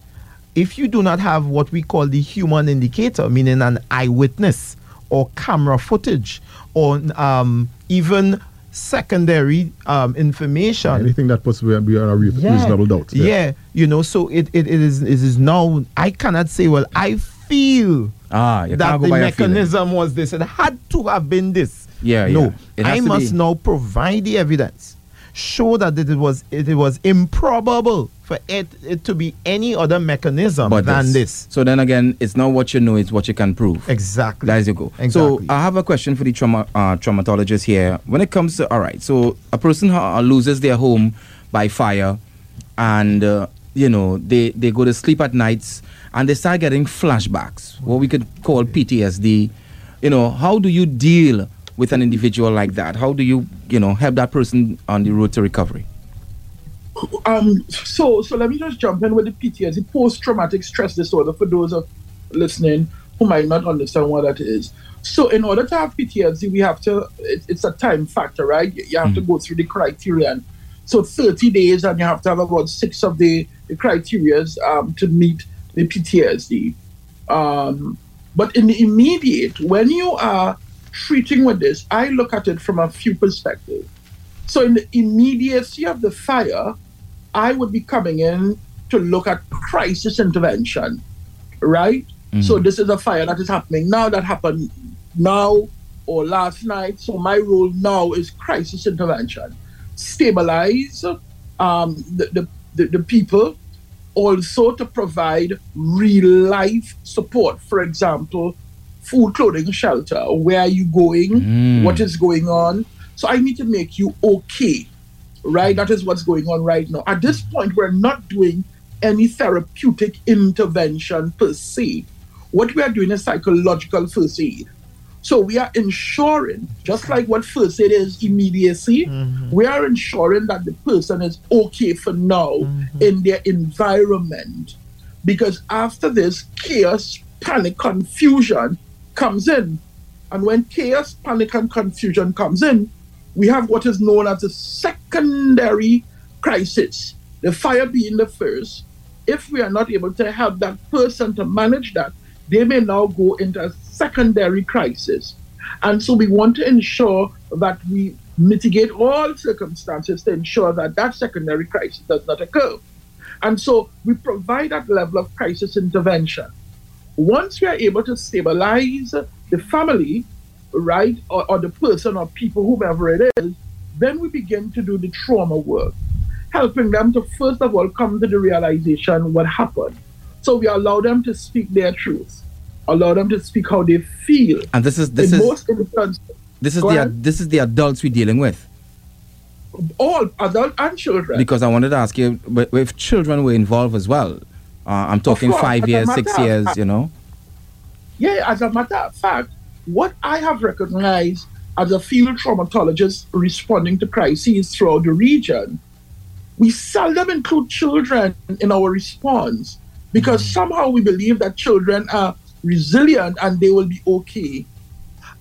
if you do not have what we call the human indicator, meaning an eyewitness or camera footage or um, even secondary um, information, anything that puts we are a re- yeah. reasonable doubt. Yeah. yeah, you know. So it it, it is it is now I cannot say, well, I feel ah, that the mechanism was this. It had to have been this. Yeah, no, yeah. I must be. now provide the evidence. Show that it was it was improbable for it, it to be any other mechanism but than this. this. So then again, it's not what you know, it's what you can prove. Exactly. That's your goal. Exactly. So I have a question for the trauma uh, traumatologist here. When it comes to, all right, so a person uh, loses their home by fire, and uh, you know they, they go to sleep at nights and they start getting flashbacks, what we could call P T S D. You know, how do you deal with an individual like that? How do you, you know, help that person on the road to recovery? Um, so, so let me just jump in with the P T S D, post-traumatic stress disorder, for those of listening who might not understand what that is. So in order to have P T S D, we have to, it, it's a time factor, right? You have mm-hmm. to go through the criterion. So thirty days, and you have to have about six of the, the criterias um, to meet the P T S D. Um, but in the immediate, when you are treating with this, I look at it from a few perspectives. So in the immediacy of the fire, I would be coming in to look at crisis intervention, right? Mm-hmm. So this is a fire that is happening now, that happened now or last night. So my role now is crisis intervention. Stabilize um, the, the, the, the people, also to provide real-life support. For example, food, clothing, shelter. Where are you going? Mm. What is going on? So I need to make you okay, right? That is what's going on right now. At this point, we're not doing any therapeutic intervention per se. What we are doing is psychological first aid. So we are ensuring, just like what first aid is immediacy, mm-hmm. we are ensuring that the person is okay for now mm-hmm. in their environment. Because after this, chaos, panic, confusion comes in. And when chaos, panic, and confusion comes in, we have what is known as a secondary crisis. The fire being the first, if we are not able to help that person to manage that, they may now go into a secondary crisis. And so we want to ensure that we mitigate all circumstances to ensure that that secondary crisis does not occur. And so we provide that level of crisis intervention. Once we are able to stabilize the family, right, or, or the person or people, whomever it is, then we begin to do the trauma work, helping them to, first of all, come to the realization what happened. So we allow them to speak their truth, allow them to speak how they feel. And this is this in is most instances, this is the ahead. this is the adults we're dealing with. All adults and children. Because I wanted to ask you, but if children were involved as well, uh, I'm talking course, five years, six years, fact, you know. Yeah, as a matter of fact, what I have recognized as a field traumatologist responding to crises throughout the region, we seldom include children in our response. Because somehow we believe that children are resilient and they will be okay.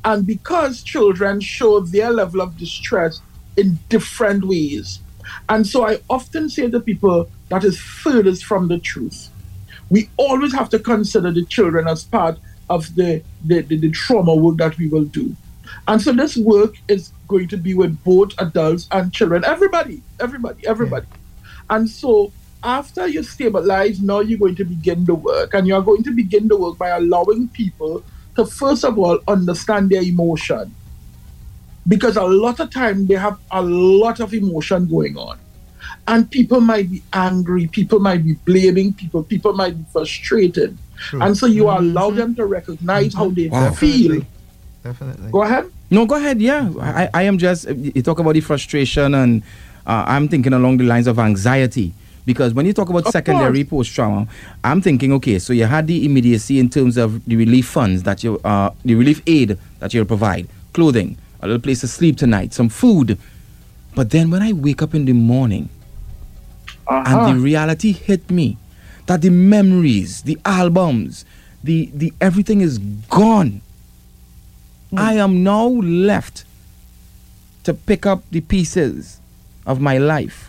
And because children show their level of distress in different ways. And so I often say to people that is furthest from the truth. We always have to consider the children as part of the, the, the, the trauma work that we will do. And so this work is going to be with both adults and children. Everybody, everybody, everybody. Yeah. And so after you stabilize, now you're going to begin the work. And you're going to begin the work by allowing people to, first of all, understand their emotion. Because a lot of time, they have a lot of emotion going on. And people might be angry, people might be blaming people, people might be frustrated. True. And so you mm-hmm. allow them to recognize mm-hmm. how they wow. feel. Definitely. Definitely. Go ahead. No, go ahead, yeah. I, I am just, you talk about the frustration, and uh, I'm thinking along the lines of anxiety. Because when you talk about of secondary course. post-trauma, I'm thinking, okay, so you had the immediacy in terms of the relief funds that you, uh, the relief aid that you'll provide, clothing, a little place to sleep tonight, some food. But then when I wake up in the morning, uh-huh. and the reality hit me, that the memories, the albums, the, the everything is gone. Mm. I am now left to pick up the pieces of my life.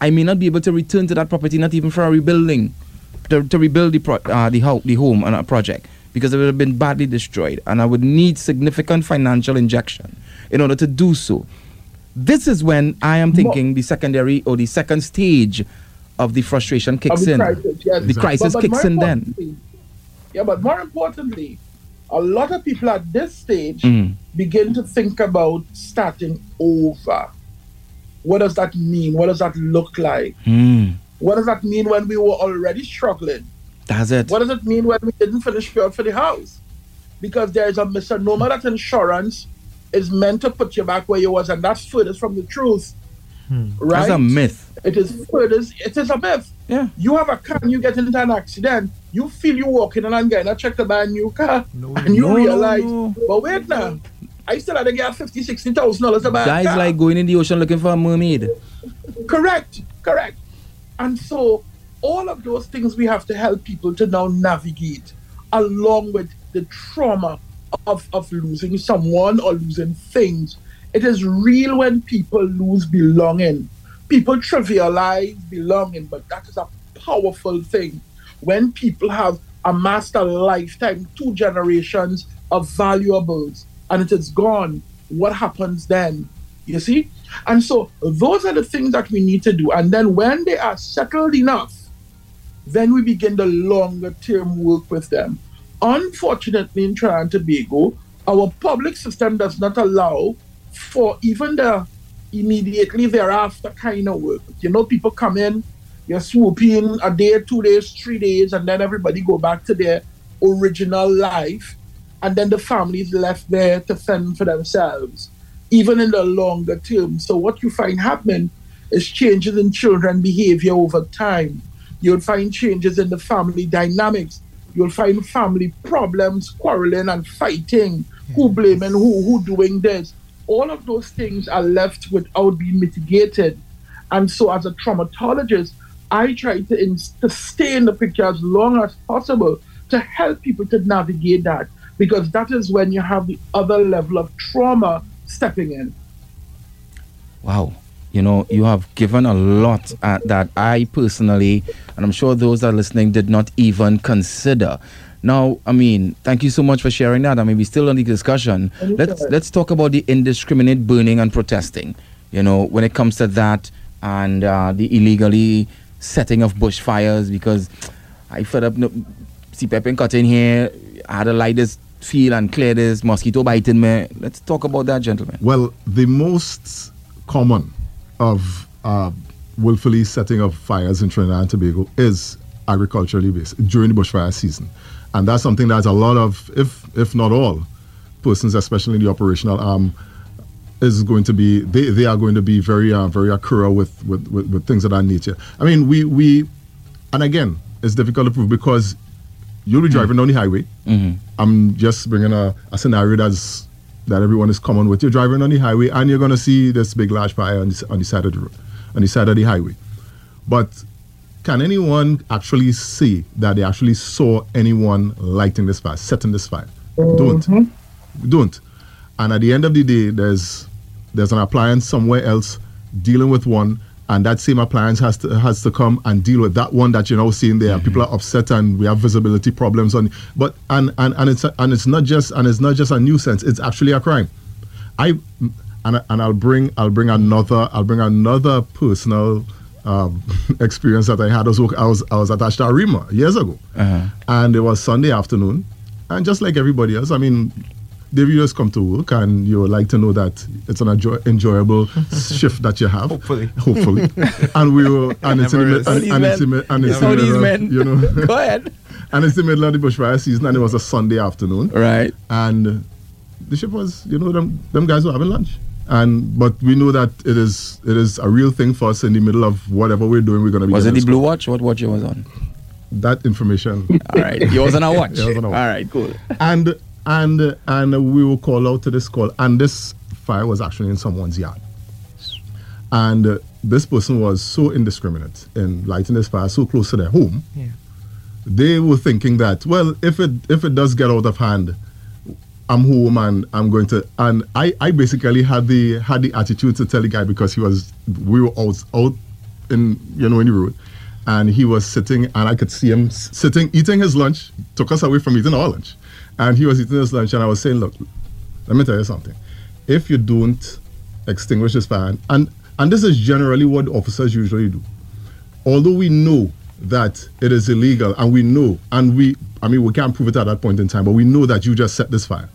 I may not be able to return to that property, not even for a rebuilding, to, to rebuild the pro, uh, the, ho- the home and a project, because it would have been badly destroyed, and I would need significant financial injection in order to do so. This is when I am thinking the secondary or the second stage of the frustration kicks the in. Crisis, yes. The exactly. crisis but, but kicks in then. Yeah, but more importantly, a lot of people at this stage mm. begin to think about starting over. What does that mean? What does that look like? Mm. What does that mean when we were already struggling? Does it? What does it mean when we didn't finish build for the house? Because there is a misnomer that insurance is meant to put you back where you was, and that's furthest from the truth. Hmm. Right? That's a myth. It is furthest. It is a myth. Yeah. You have a car and you get into an accident. You feel you walking and I'm going to check to buy a new car. No, and you no, realize, no. but wait now. I still had to get fifty thousand dollars, sixty thousand dollars about that. That is like going in the ocean looking for a mermaid. Correct, correct. And so all of those things we have to help people to now navigate, along with the trauma of, of losing someone or losing things. It is real when people lose belonging. People trivialize belonging, but that is a powerful thing. When people have amassed a lifetime, two generations of valuables, and it is gone, what happens then? You see? And so those are the things that we need to do. And then when they are settled enough, then we begin the longer term work with them. Unfortunately, in Trinidad and Tobago, our public system does not allow for even the immediately thereafter kind of work. You know, people come in, you're swooping a day, two days, three days, and then everybody go back to their original life. And then the families left there to fend for themselves, even in the longer term. So what you find happening is changes in children behavior over time. You'll find changes in the family dynamics. You'll find family problems, quarreling and fighting, who blaming who, who doing this. All of those things are left without being mitigated. And so as a traumatologist, I try to, in, to stay in the picture as long as possible to help people to navigate that, because that is when you have the other level of trauma stepping in. Wow. You know, you have given a lot uh, that I personally, and I'm sure those that are listening, did not even consider. Now, I mean, thank you so much for sharing that. I mean, we're still on the discussion. Let's let's talk about the indiscriminate burning and protesting, you know, when it comes to that, and uh, the illegally setting of bushfires, because I fed up, no, see pepping cut in here, I had a light this field and clear this, mosquito biting me. Let's talk about that, gentlemen. Well, the most common of uh, willfully setting of fires in Trinidad and Tobago is agriculturally based during the bushfire season. And that's something that a lot of, if if not all, persons, especially in the operational arm, is going to be, they, they are going to be very, uh, very accurate with, with, with, with things of that nature. I mean, we, we, and again, it's difficult to prove because you'll be driving mm-hmm. down the highway. Mm-hmm. I'm just bringing a, a scenario that's that everyone is common with. You're driving on the highway and you're going to see this big large fire on the, on the side of the road, on the side of the highway. But can anyone actually see that they actually saw anyone lighting this fire, setting this fire? Mm-hmm. Don't. Don't. And at the end of the day, there's there's an appliance somewhere else dealing with one, and that same appliance has to, has to come and deal with that one that you're now seeing there. Mm-hmm. People are upset and we have visibility problems on, but and and and it's and it's not just and it's not just a nuisance, it's actually a crime. I and and I'll bring I'll bring another I'll bring another personal um, experience that I had. I was I was I was attached to Arima years ago, uh-huh. and it was Sunday afternoon, and just like everybody else, I mean, the viewers come to work and you would like to know that it's an enjoy- enjoyable shift that you have. Hopefully. Hopefully. And we were, and it's in the middle, you know. Go ahead. And it's the middle of the bushfire season and it was a Sunday afternoon. Right. And the ship was, you know, them, them guys were having lunch. And but we know that it is it is a real thing for us in the middle of whatever we're doing, we're going to be. Was it the blue watch? What watch it was on? That information. All right. It was on our watch. It was on our watch. All right, cool. And And and we were called out to this call, and this fire was actually in someone's yard. And uh, this person was so indiscriminate in lighting this fire so close to their home. Yeah. They were thinking that, well, if it if it does get out of hand, I'm home and I'm going to. And I, I basically had the had the attitude to tell the guy, because he was we were out out in you know in the road, and he was sitting, and I could see him sitting eating his lunch. Took us away from eating our lunch. And he was eating his lunch, and I was saying, look, let me tell you something. If you don't extinguish this fire, and, and this is generally what officers usually do. Although we know that it is illegal, and we know, and we, I mean, we can't prove it at that point in time, but we know that you just set this fire.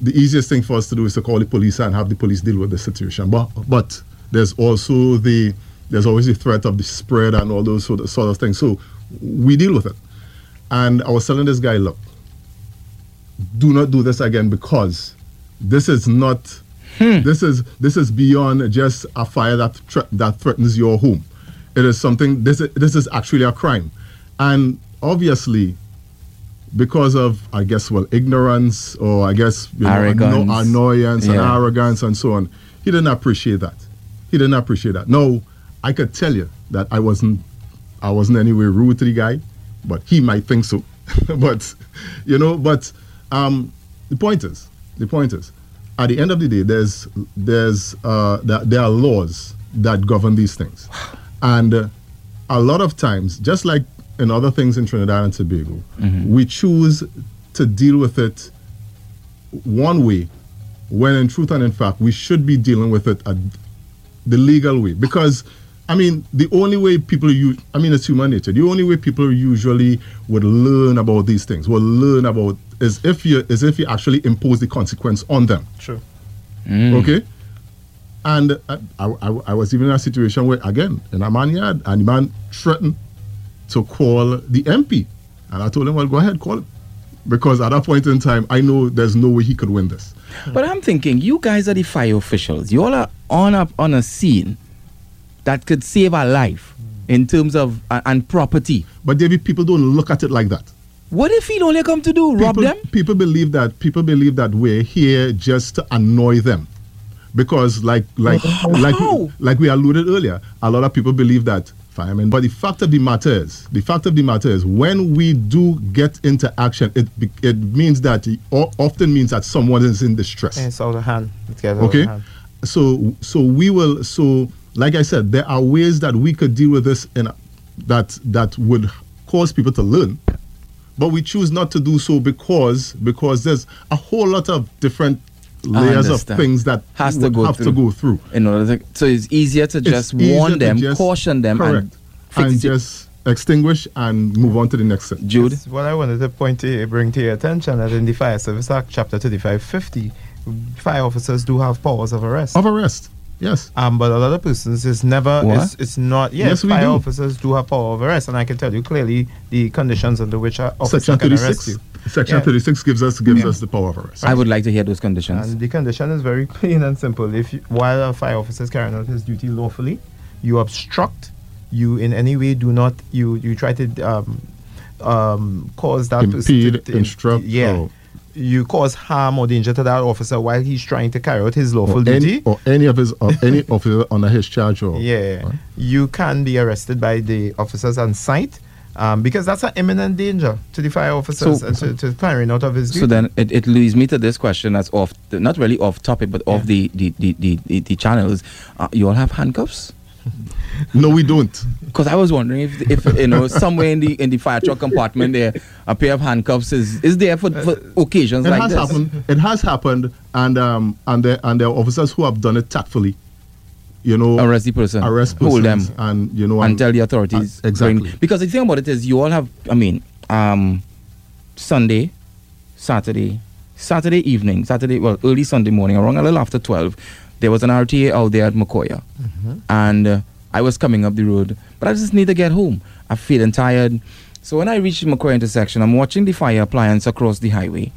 The easiest thing for us to do is to call the police and have the police deal with the situation. But but there's also the, there's always the threat of the spread and all those sort of, sort of things. So we deal with it. And I was telling this guy, look, do not do this again, because this is not. Hmm. This is this is beyond just a fire that thre- that threatens your home. It is something. This is, this is actually a crime, and obviously, because of, I guess, well, ignorance or I guess you know, anno- annoyance yeah. and arrogance and so on. He didn't appreciate that. He didn't appreciate that. No, I could tell you that I wasn't, I wasn't anyway rude to the guy, but he might think so. but, you know, but um, the point is, the point is, at the end of the day, there's, there's, uh, th- there are laws that govern these things, and uh, a lot of times, just like in other things in Trinidad and Tobago, mm-hmm. we choose to deal with it one way, when in truth and in fact, we should be dealing with it a, the legal way. Because, I mean, the only way people use, I mean, it's human nature. The only way people usually would learn about these things, will learn about, is if you, is if you actually impose the consequence on them. True. Mm. Okay. And I, I, I was even in a situation where, again, in a man yard, and the man threatened to call the M P. And I told him, well, go ahead, call him. Because at that point in time, I know there's no way he could win this. But I'm thinking, you guys are the fire officials. You all are on a, on a scene that could save a life in terms of, uh, and property. But David, people don't look at it like that. What if he only come to do, people, rob them? People believe that, people believe that we're here just to annoy them. Because like, like, wow. like, like we alluded earlier, a lot of people believe that firemen. But the fact of the matter is, the fact of the matter is, when we do get into action, it it means that, it often means that someone is in distress. And it's out of hand. It gets okay. Out of hand. So so we will. So like I said, there are ways that we could deal with this, and that that would cause people to learn. But we choose not to do so because because there's a whole lot of different layers of things that has to go have through. to go through in order to, so it's easier to it's just easier warn to them just, caution them correct and, and just extinguish and move on to the next step. Jude, yes, what I wanted to point to bring to your attention that in the Fire Service Act Chapter thirty-five fifty, fire officers do have powers of arrest of arrest yes um but a lot of persons is never it's, it's not yes, yes fire do. Officers do have power of arrest, and I can tell you clearly the conditions under which an officer can arrest you. Section yeah. thirty-six gives us gives yeah. us the power of arrest. I would like to hear those conditions. And the condition is very plain and simple. If you, while a fire officer is carrying out his duty lawfully, you obstruct, you in any way do not, you you try to um, um, cause that impede, person to, to, instruct, yeah, or you cause harm or danger to that officer while he's trying to carry out his lawful or duty, any, or any of his or any officer under his charge, or yeah, right? You can be arrested by the officers on site. Um, because that's an imminent danger to the fire officers so, and to, to carrying out of his duty. So then it, it leads me to this question that's off, the, not really off topic, but off yeah. the, the, the, the, the channels. Uh, you all have handcuffs? No, we don't. Because I was wondering if, if you know, somewhere in the in the fire truck compartment there, a pair of handcuffs is, is there for, for occasions it like has this. Happened, it has happened, and um and there, and there are officers who have done it tactfully. You know, arrest the person, arrest hold them, and you know, and, and tell the authorities and, exactly. Because the thing about it is, you all have, I mean, um, Sunday, Saturday, Saturday evening, Saturday, well, early Sunday morning, around a little after twelve, there was an R T A out there at Macoya, mm-hmm. and uh, I was coming up the road, but I just need to get home. I'm feeling tired, so when I reached Macoya intersection, I'm watching the fire appliance across the highway.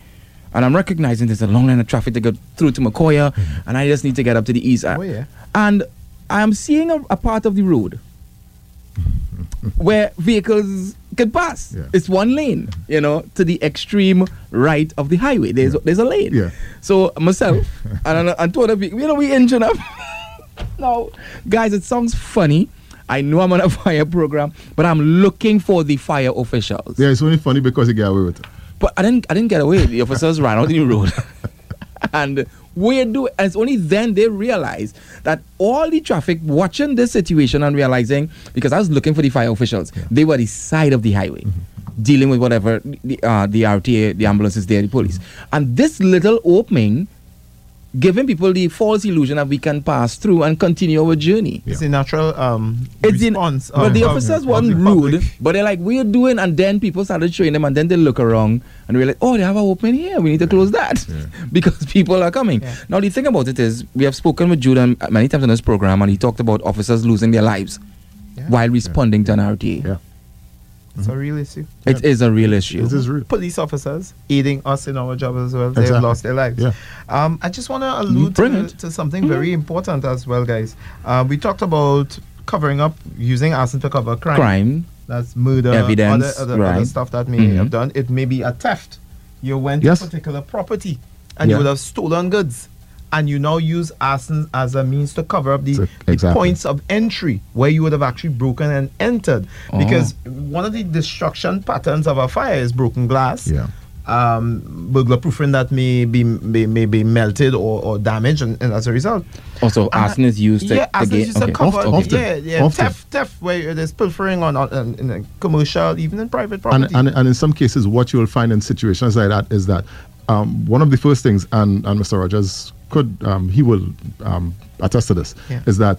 And I'm recognizing there's a long line of traffic to get through to Macoya, mm-hmm. and I just need to get up to the east. Oh, yeah. And I'm seeing a, a part of the road where vehicles could pass. Yeah. It's one lane, you know, to the extreme right of the highway. There's yeah. there's a lane. Yeah. So myself and, and two other people, you know, we engine up. Now, guys, it sounds funny. I know I'm on a fire program, but I'm looking for the fire officials. Yeah, it's only funny because you get away with it. But I didn't I didn't get away. The officers ran out in the road. And we do it's only then they realized that all the traffic watching this situation and realizing, because I was looking for the fire officials, yeah. they were the side of the highway, mm-hmm. dealing with whatever the uh, the R T A, the ambulances there, the police. Mm-hmm. And this little opening giving people the false illusion that we can pass through and continue our journey. Yeah. It's a natural um, it's response. In, but the officers weren't rude, but they're like, we're doing, and then people started showing them, and then they look around, and we're like, oh, they have an opening here, we need to yeah. close that, yeah. because people are coming. Yeah. Now, the thing about it is, we have spoken with Jude many times on this program, and he talked about officers losing their lives yeah. while responding yeah. to an R T A. Yeah. It's mm-hmm. a real issue. It yeah. is a real issue. It is real. Police officers aiding us in our job as well. Exactly. They've lost their lives. Yeah. Um, I just want to allude to, to something mm-hmm. very important as well, guys. Uh, we talked about covering up, using arson to cover crime. Crime. that's murder, evidence, other, other, right. other stuff that may mm-hmm. have done. It may be a theft. You went yes. to a particular property and yeah. you would have stolen goods, and you now use arson as a means to cover up the, so, exactly. the points of entry where you would have actually broken and entered. Oh. Because one of the destruction patterns of a fire is broken glass, yeah. um, burglar proofing that may be may, may be melted or, or damaged, and, and as a result. Also, and arson is used to, yeah, arson is used okay. to cover often, often, yeah, yeah, often. theft, theft where there's pilfering on, on, on in a commercial, even in private property. And, and, and in some cases, what you will find in situations like that is that um, one of the first things, and, and Mister Rogers could um, he will um, attest to this yeah. is that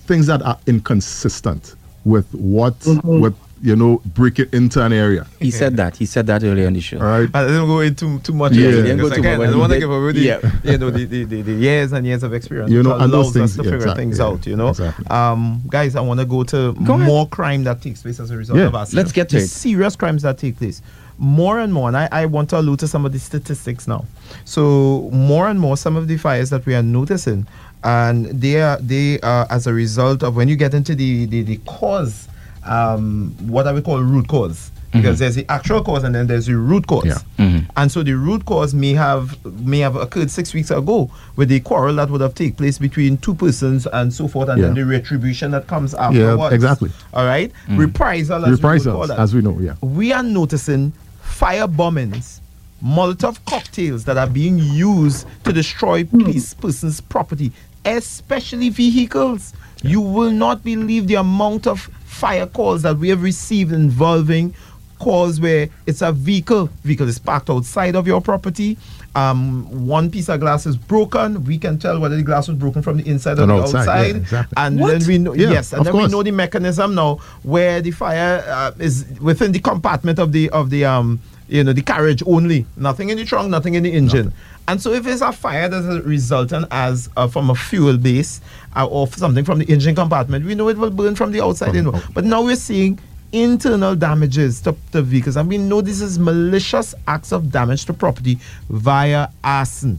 things that are inconsistent with what mm-hmm. with you know break it into an area. He yeah. said that. He said that earlier in the show. All right. I didn't go into too much. Yeah, yeah. Go again, I don't want to give away the, yeah. you know, the, the, the, the years and years of experience. You know, and those things, us to yeah, figure exactly, things yeah, out. You know, exactly. um, guys, I want to go to go more ahead. crime that takes place as a result yeah. of us. Let's get to the it. serious crimes that take place. More and more, and I, I want to allude to some of the statistics now. So more and more, some of the fires that we are noticing, and they are they are as a result of when you get into the the, the cause, um, what I would call root cause, because mm-hmm. there's the actual cause and then there's the root cause, yeah. mm-hmm. and so the root cause may have may have occurred six weeks ago with the quarrel that would have taken place between two persons and so forth, and yeah. then the retribution that comes afterwards. Yeah, exactly. All right, mm. reprisal as reprisal we would call that. as we know. Yeah, we are noticing fire bombings, Molotov cocktails that are being used to destroy peace persons' property, especially vehicles. Yeah. You will not believe the amount of fire calls that we have received involving calls where it's a vehicle. Vehicle is parked outside of your property. Um, one piece of glass is broken. We can tell whether the glass was broken from the inside or the outside. outside. Yeah, exactly. And what? then we know. Yeah, yes, and then course. we know the mechanism now where the fire uh, is within the compartment of the of the um. you know, the carriage only. Nothing in the trunk, nothing in the engine. Nothing. And so if it's a fire that's resultant as uh, from a fuel base uh, or something from the engine compartment, we know it will burn from the outside. You know. But now we're seeing internal damages to, to vehicles. And we know this is malicious acts of damage to property via arson.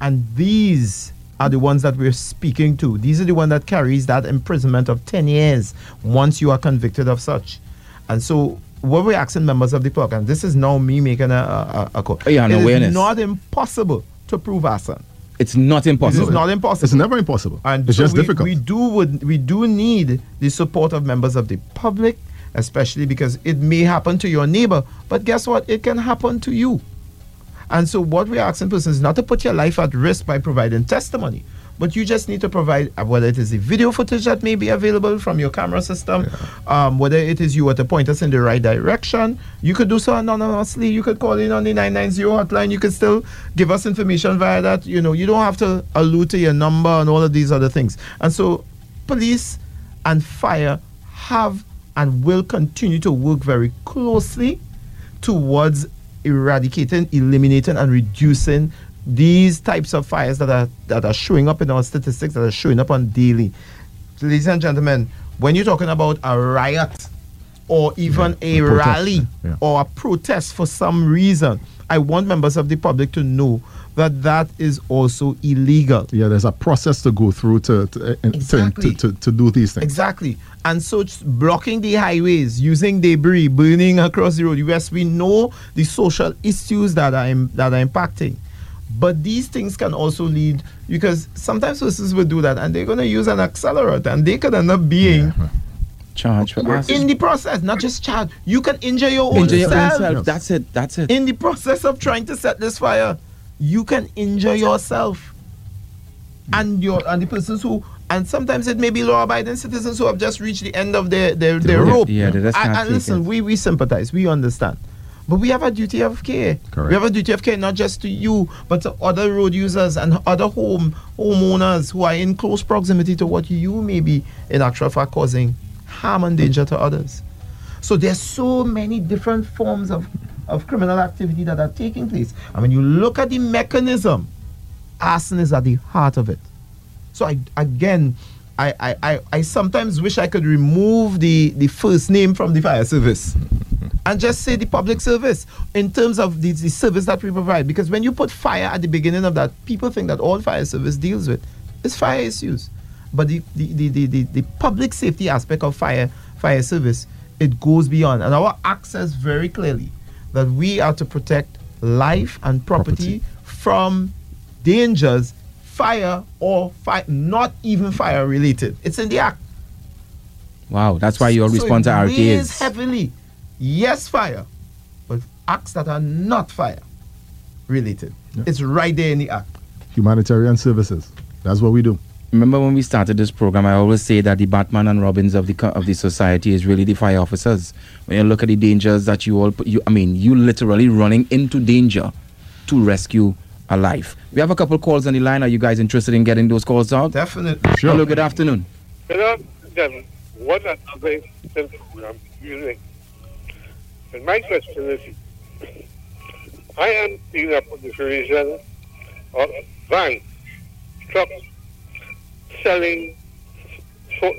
And these are the ones that we're speaking to. These are the ones that carries that imprisonment of ten years once you are convicted of such. And so what we're asking members of the public, and this is now me making a, a, a call. Yeah, an it awareness. It's not impossible to prove arson. It's not impossible. It's not impossible. It's never impossible. And it's so just we, difficult. We do would, we do need the support of members of the public, especially because it may happen to your neighbor, but guess what? It can happen to you. And so what we're asking persons is not to put your life at risk by providing testimony. But you just need to provide, whether it is the video footage that may be available from your camera system, yeah. um, whether it is you at a point us in the right direction. You could do so anonymously. You could call in on the nine ninety hotline. You could still give us information via that. You know, you don't have to allude to your number and all of these other things. And so police and fire have and will continue to work very closely towards eradicating, eliminating, and reducing these types of fires that are that are showing up in our statistics, that are showing up on daily. Ladies and gentlemen, when you're talking about a riot or even yeah, a, a rally yeah. or a protest for some reason, I want members of the public to know that that is also illegal. Yeah, there's a process to go through to to, exactly. to, to, to, to do these things. Exactly. And so blocking the highways, using debris, burning across the road. Yes, we know the social issues that are, that are impacting. But these things can also lead, because sometimes persons will do that and they're going to use an accelerator and they could end up being yeah. charged for arson. In the process, not just charged. You can injure your injure own self. Yourself. That's it. That's it. In the process of trying to set this fire, you can injure yourself and your and the persons who. And sometimes it may be law-abiding citizens who have just reached the end of their their, their yeah, rope. Yeah, and, and listen, we we sympathize, we understand. But we have a duty of care. Correct. We have a duty of care not just to you, but to other road users and other home homeowners who are in close proximity to what you may be in actual fact causing harm and danger to others. So there's so many different forms of, of criminal activity that are taking place. And when you look at the mechanism, arson is at the heart of it. So I, again, I, I, I, I sometimes wish I could remove the, the first name from the fire service. And just say the public service in terms of the, the service that we provide. Because when you put fire at the beginning of that, people think that all fire service deals with is fire issues. But the the, the, the, the public safety aspect of fire fire service it goes beyond. And our act says very clearly that we are to protect life and property, property. from dangers, fire or fire, not even fire related. It's in the act. Wow, that's why you always respond to R T As. It weighs heavily. Yes, fire, but acts that are not fire related. Yeah. It's right there in the act. Humanitarian services. That's what we do. Remember when we started this program, I always say that the Batman and Robins of the of the society is really the fire officers. When you look at the dangers that you all put, you, I mean, you literally running into danger to rescue a life. We have a couple calls on the line. Are you guys interested in getting those calls out? Definitely. Sure. Hello, good afternoon. Hello, Devin. What another program using? And my question is, I am seeing a proliferation of vans, trucks, selling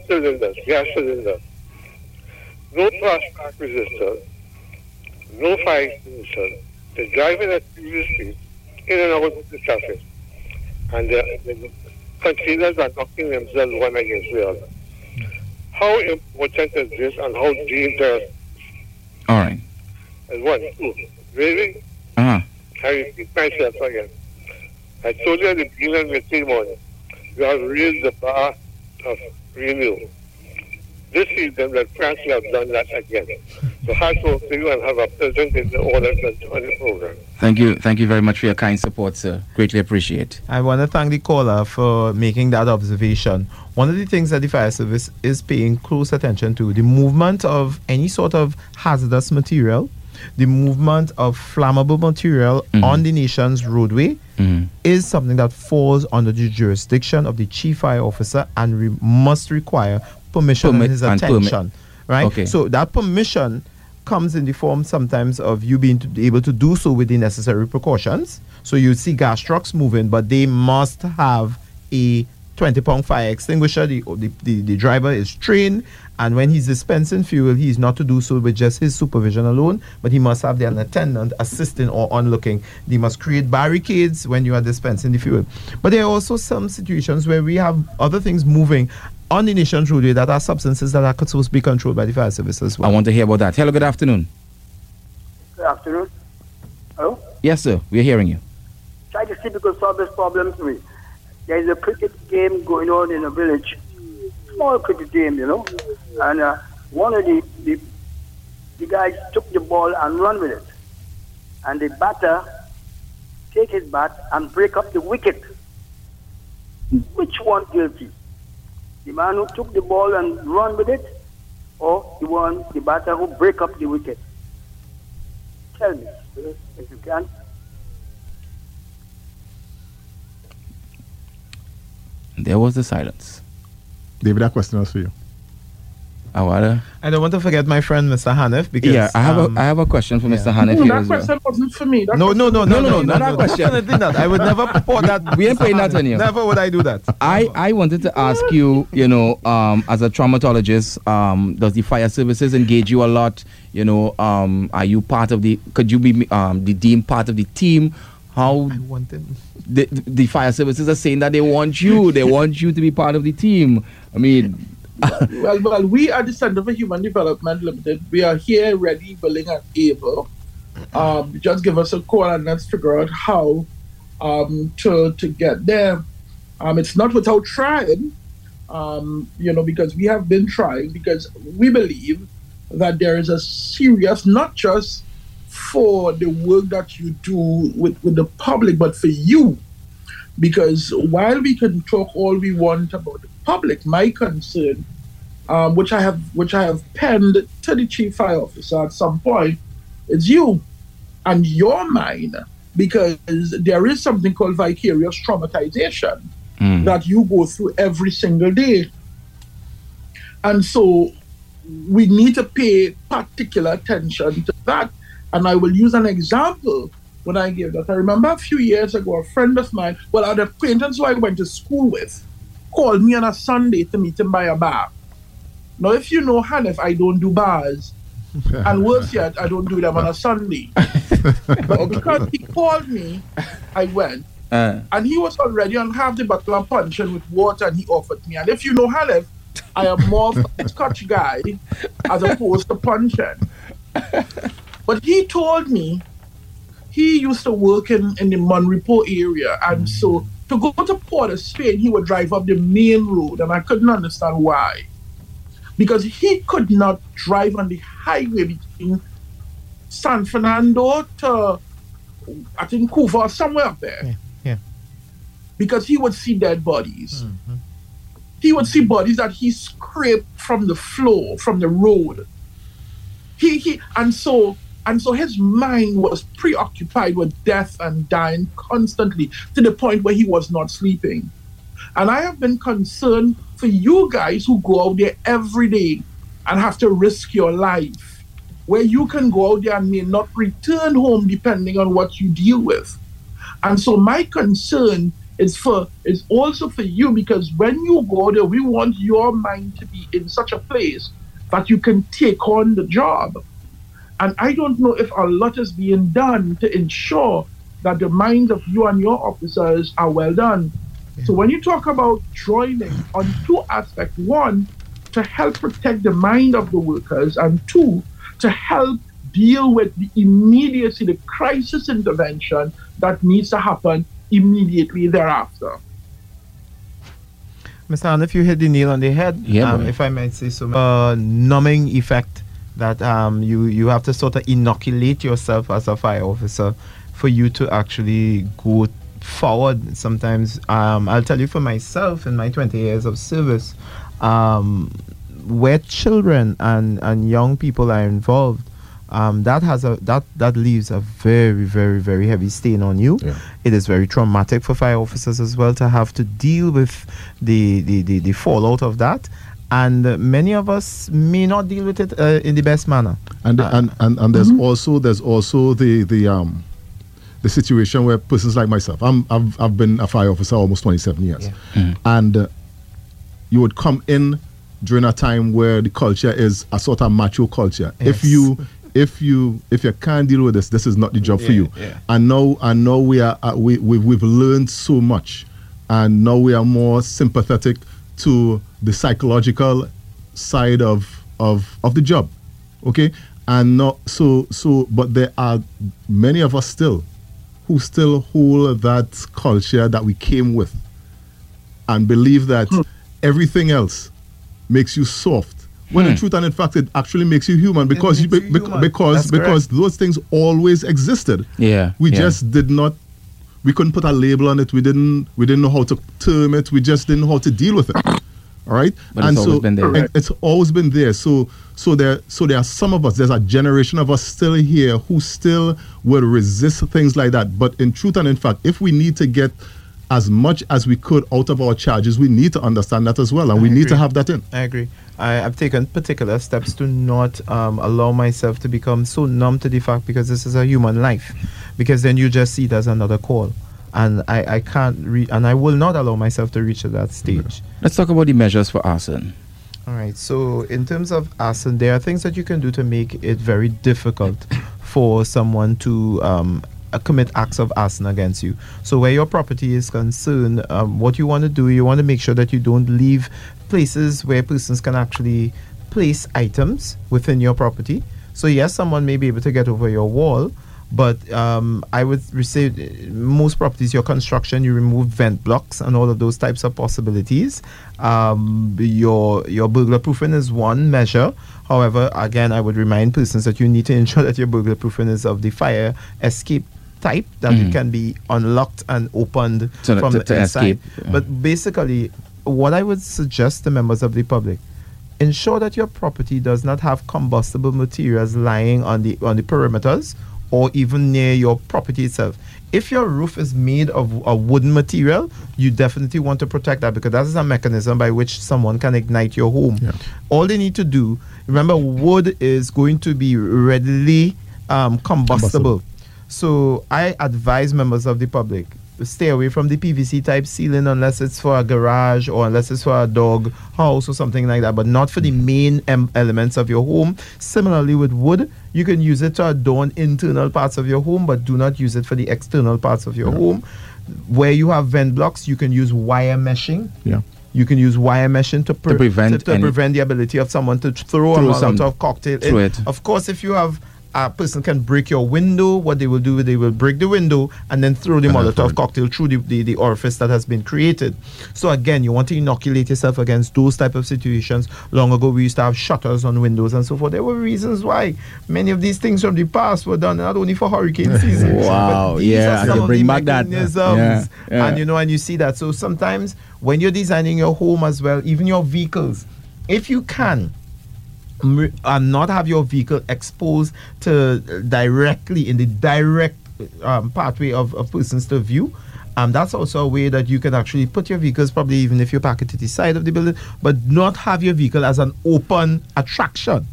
cylinders, gas cylinders. No flashback resistors, no fire extinguishers. They're driving at the streets, in and out of the traffic. And the, the containers are knocking themselves one against the other. How important is this and how dangerous? All right. And one, two, really? Uh-huh. I repeat myself again. I told you at the beginning of the morning, you have raised the bar of renewal. This is them that France have done that again. So hats off to you and have a pleasant in the order on the program. Thank you. Thank you very much for your kind support, sir. Greatly appreciate. I want to thank the caller for making that observation. One of the things that the fire service is paying close attention to, the movement of any sort of hazardous material, the movement of flammable material mm-hmm. on the nation's roadway mm-hmm. is something that falls under the jurisdiction of the chief fire officer and re- must require permission permit and his and attention. Permit. Right? Okay. So that permission comes in the form sometimes of you being to, able to do so with the necessary precautions. So you see gas trucks moving, but they must have a twenty pound fire extinguisher. The, the, the, the driver is trained, and when he's dispensing fuel, he is not to do so with just his supervision alone, but he must have an attendant assisting or onlooking. They must create barricades when you are dispensing the fuel. But there are also some situations where we have other things moving on the nation's roadway that are substances that are supposed to be controlled by the fire service as well. I want to hear about that. Hello, good afternoon. Good afternoon. Hello? Yes, sir. We're hearing you. Try to see because solve this problem for me. There is a cricket game going on in a village, small cricket game, you know, and uh, one of the, the the guys took the ball and run with it, and the batter take his bat and break up the wicket. Which one guilty? The man who took the ball and run with it, or the one, the batter who break up the wicket? Tell me, if you can. There was the silence. David, that question was for you. I wanna. I don't want to forget my friend Mister Hanif because yeah, I have um, a I have a question for yeah. Mister Hanif no, here as well. That question wasn't for me. No, no, no, no, no, no, no, no, no, no, definitely not. I would never pour that. We ain't playing that on you. Never would I do that. I, I wanted to ask you, you know, um, as a traumatologist, um, does the fire services engage you a lot? You know, um, are you part of the? Could you be um, the dean part of the team? How I want them. The, the fire services are saying that they want you. They want you to be part of the team. I mean, well, well, we are the Center for Human Development Limited. We are here, ready, willing, and able. Um, just give us a call, and let's figure out how um, to to get there. Um, it's not without trying, um, you know, because we have been trying. Because we believe that there is a serious, not just for the work that you do with, with the public, but for you. Because while we can talk all we want about the public, my concern, um, which I have which I have penned to the chief fire officer at some point, is you and your mind. Because there is something called vicarious traumatization mm. that you go through every single day. And so we need to pay particular attention to that. And I will use an example when I give that. I remember a few years ago, a friend of mine, well, an acquaintance who I went to school with, called me on a Sunday to meet him by a bar. Now, if you know Hanif, I don't do bars. And worse yet, I don't do them on a Sunday. But because he called me, I went. Uh. And he was already on half the bottle and punching with water, and he offered me. And if you know Hanif, I am more of a Scotch guy as opposed to punching. But he told me he used to work in, in the Monrepo area, and so to go to Port of Spain, he would drive up the main road, and I couldn't understand why. Because he could not drive on the highway between San Fernando to, I think, Cuba or somewhere up there. Yeah, yeah. Because he would see dead bodies. Mm-hmm. He would see bodies that he scraped from the floor, from the road. He he, and so and so his mind was preoccupied with death and dying constantly, to the point where he was not sleeping. And I have been concerned for you guys who go out there every day and have to risk your life, where you can go out there and may not return home depending on what you deal with. And so my concern is for is also for you, because when you go there, we want your mind to be in such a place that you can take on the job. And I don't know if a lot is being done to ensure that the minds of you and your officers are well done. So when you talk about joining on two aspects, one, to help protect the mind of the workers, and two, to help deal with the immediacy, the crisis intervention that needs to happen immediately thereafter. Mister Hanif, you hit the nail on the head, yeah, um, if I might say so. Uh, numbing effect that um, you, you have to sort of inoculate yourself as a fire officer for you to actually go forward sometimes. um, I'll tell you for myself, in my twenty years of service, um, where children and, and young people are involved, um, that has a that, that leaves a very, very, very heavy stain on you. Yeah. It is very traumatic for fire officers as well to have to deal with the, the, the, the fallout of that. And uh, many of us may not deal with it uh, in the best manner. And uh, and, and, and there's mm-hmm. also there's also the, the um the situation where persons like myself, I'm, I've, I've been a fire officer almost twenty-seven years. Yeah. Mm. And uh, you would come in during a time where the culture is a sort of macho culture. Yes. If you if you if you can't deal with this, this is not the job yeah, for you. Yeah. And now and now we are uh, we, we we've learned so much, and now we are more sympathetic to the psychological side of of of the job. Okay? And not so so but there are many of us still who still hold that culture that we came with and believe that hmm. everything else makes you soft. When hmm. in truth and in fact, it actually makes you human, because you, be, you human. because That's because correct. Those things always existed. Yeah, we yeah. just did not. We couldn't put a label on it. We didn't. We didn't know how to term it. We just didn't know how to deal with it. All right, but and it's so always been there. It, it's always been there. So so there so there are some of us. There's a generation of us still here who still will resist things like that. But in truth and in fact, if we need to get as much as we could out of our charges, we need to understand that as well, and I we agree. need to have that in. I agree. I, I've taken particular steps to not um, allow myself to become so numb to the fact, because this is a human life. Because then you just see it as another call. And I, I can't re- and I will not allow myself to reach that stage. Let's talk about the measures for arson. All right. So in terms of arson, there are things that you can do to make it very difficult for someone to um, commit acts of arson against you. So where your property is concerned, um, what you want to do, you want to make sure that you don't leave places where persons can actually place items within your property. So yes, someone may be able to get over your wall, but um, I would say most properties, your construction, you remove vent blocks and all of those types of possibilities. Um, your your burglar proofing is one measure. However, again, I would remind persons that you need to ensure that your burglar proofing is of the fire escape type, that mm. it can be unlocked and opened to, from to, the to inside. Escape. Yeah. But basically, what I would suggest to members of the public, ensure that your property does not have combustible materials lying on the on the perimeters, or even near your property itself. If your roof is made of a wooden material, you definitely want to protect that, because that is a mechanism by which someone can ignite your home. Yeah. All they need to do, remember, wood is going to be readily um, combustible. combustible. So I advise members of the public, stay away from the P V C type ceiling unless it's for a garage or unless it's for a dog house or something like that, but not for the main em- elements of your home. Similarly with wood, you can use it to adorn internal parts of your home, but do not use it for the external parts of your yeah. home. Where you have vent blocks, you can use wire meshing. Yeah. You can use wire meshing to, pre- to prevent to, to prevent the ability of someone to throw, throw a Molotov cocktail. It, it. Of course, if you have a person can break your window, what they will do is they will break the window and then throw the Molotov uh-huh. cocktail through the, the, the orifice that has been created. So again, you want to inoculate yourself against those type of situations. Long ago, we used to have shutters on windows and so forth. There were reasons why many of these things from the past were done, not only for hurricane season. Wow, but these yeah. are some of bring the back mechanisms. That. Yeah, yeah. And you know, and you see that. So sometimes when you're designing your home as well, even your vehicles, if you can, and not have your vehicle exposed to directly in the direct um, pathway of, of persons to view. Um, that's also a way that you can actually put your vehicles, probably even if you park it to the side of the building, but not have your vehicle as an open attraction.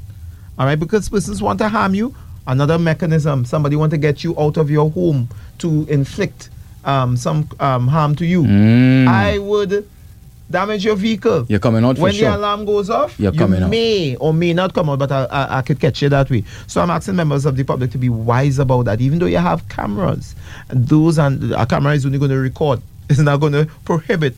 All right, because persons want to harm you. Another mechanism, somebody want to get you out of your home to inflict um, some um, harm to you. Mm. I would damage your vehicle. You're coming out for when sure. the alarm goes off. You're you coming out. May or may not come out, but I, I, I could catch you that way. So I'm asking members of the public to be wise about that. Even though you have cameras, those and a camera is only going to record. It's not going to prohibit.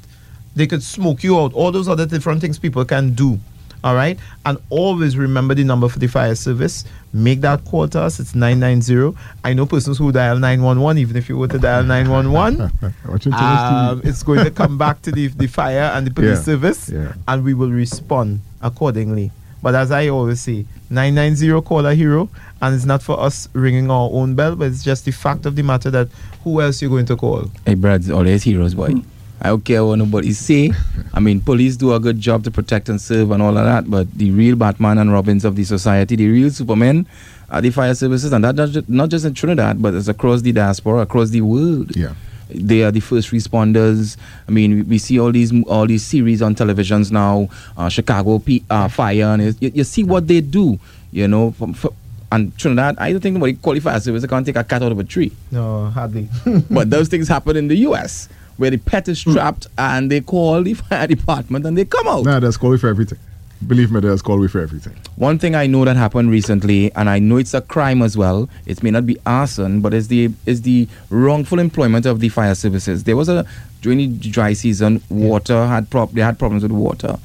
They could smoke you out. All those other different things people can do. All right, and always remember the number for the fire service. Make that call to us. It's nine nine zero. I know persons who dial nine one one, even if you were to dial nine one one. um, it's going to come back to the, the fire and the police yeah. service, yeah. and we will respond accordingly. But as I always say, nine nine zero caller hero, and it's not for us ringing our own bell, but it's just the fact of the matter that who else you're going to call. Hey, Brad's always heroes, boy. Hmm. I don't care what nobody say. I mean, police do a good job to protect and serve and all of that, but the real Batman and Robins of the society, the real Supermen are the fire services, and that's not just in Trinidad, but it's across the diaspora, across the world. Yeah. They are the first responders. I mean, we see all these all these series on televisions now, uh, Chicago P- uh, Fire, and you, you see what they do, you know, from, from, and Trinidad, I don't think nobody qualifies service. I can't take a cat out of a tree. No, hardly. But those things happen in the U S, where the pet is trapped and they call the fire department and they come out. Nah, that's call for everything. Believe me, that's call for everything. One thing I know that happened recently, and I know it's a crime as well, it may not be arson, but it's the it's the wrongful employment of the fire services. There was a, during the dry season, water had prob- they had problems with water.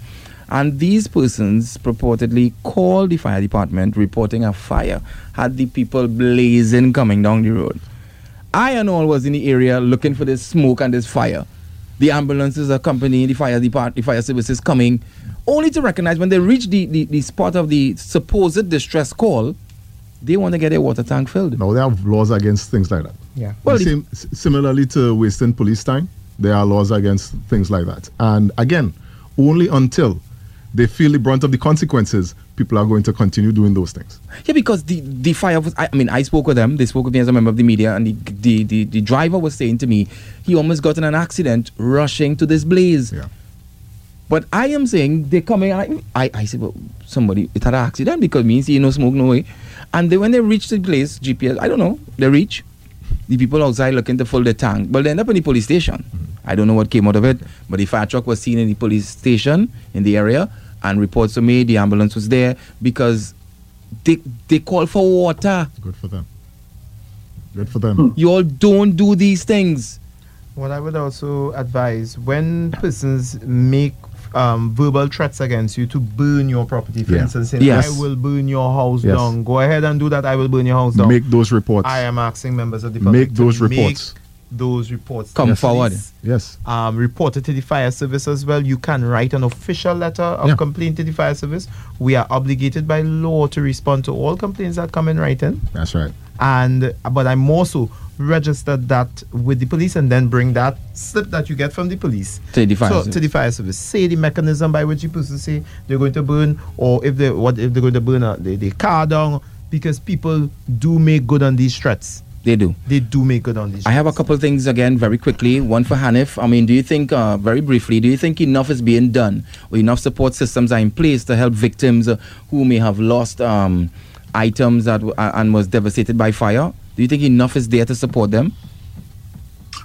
And these persons purportedly called the fire department reporting a fire, had the people blazing coming down the road. I and all was in the area looking for this smoke and this fire. The ambulances accompanying the fire department, the fire services coming, only to recognize when they reach the, the, the spot of the supposed distress call, they want to get their water tank filled. Now, there are laws against things like that. Yeah. Well, same, similarly to wasting police time, there are laws against things like that. And again, only until they feel the brunt of the consequences, people are going to continue doing those things. Yeah, because the, the fire, was, I, I mean, I spoke with them, they spoke with me as a member of the media, and the, the, the, the driver was saying to me, he almost got in an accident rushing to this blaze. Yeah. But I am saying, they're coming, I, I, I said, well, somebody, it had an accident because me, see, no smoke, no way. And they, when they reach the place, G P S, I don't know, they reach, the people outside looking to fill the tank, but they end up in the police station. Mm-hmm. I don't know what came out of it, but the fire truck was seen in the police station in the area, and reports were made, the ambulance was there, because they they call for water. Good for them. Good for them. You all don't do these things. What I would also advise, when persons make um, verbal threats against you to burn your property, for yeah. instance, saying, yes. I will burn your house yes. down. Go ahead and do that, I will burn your house down. Make those reports. I am asking members of the public Make those to reports. Make those reports come forward. Yes. Um, report it to the fire service as well. You can write an official letter of yeah. complaint to the fire service. We are obligated by law to respond to all complaints that come in writing. That's right. And but I'm also registered that with the police and then bring that slip that you get from the police to the fire, so, service. To the fire service. Say the mechanism by which the person say they're going to burn, or if they what if they're going to burn a, the, the car down, because people do make good on these threats. They do. They do make good on these. I have a couple of things again, very quickly. One for Hanif. I mean, do you think, uh, very briefly, do you think enough is being done, or enough support systems are in place to help victims uh, who may have lost um, items that w- and was devastated by fire? Do you think enough is there to support them?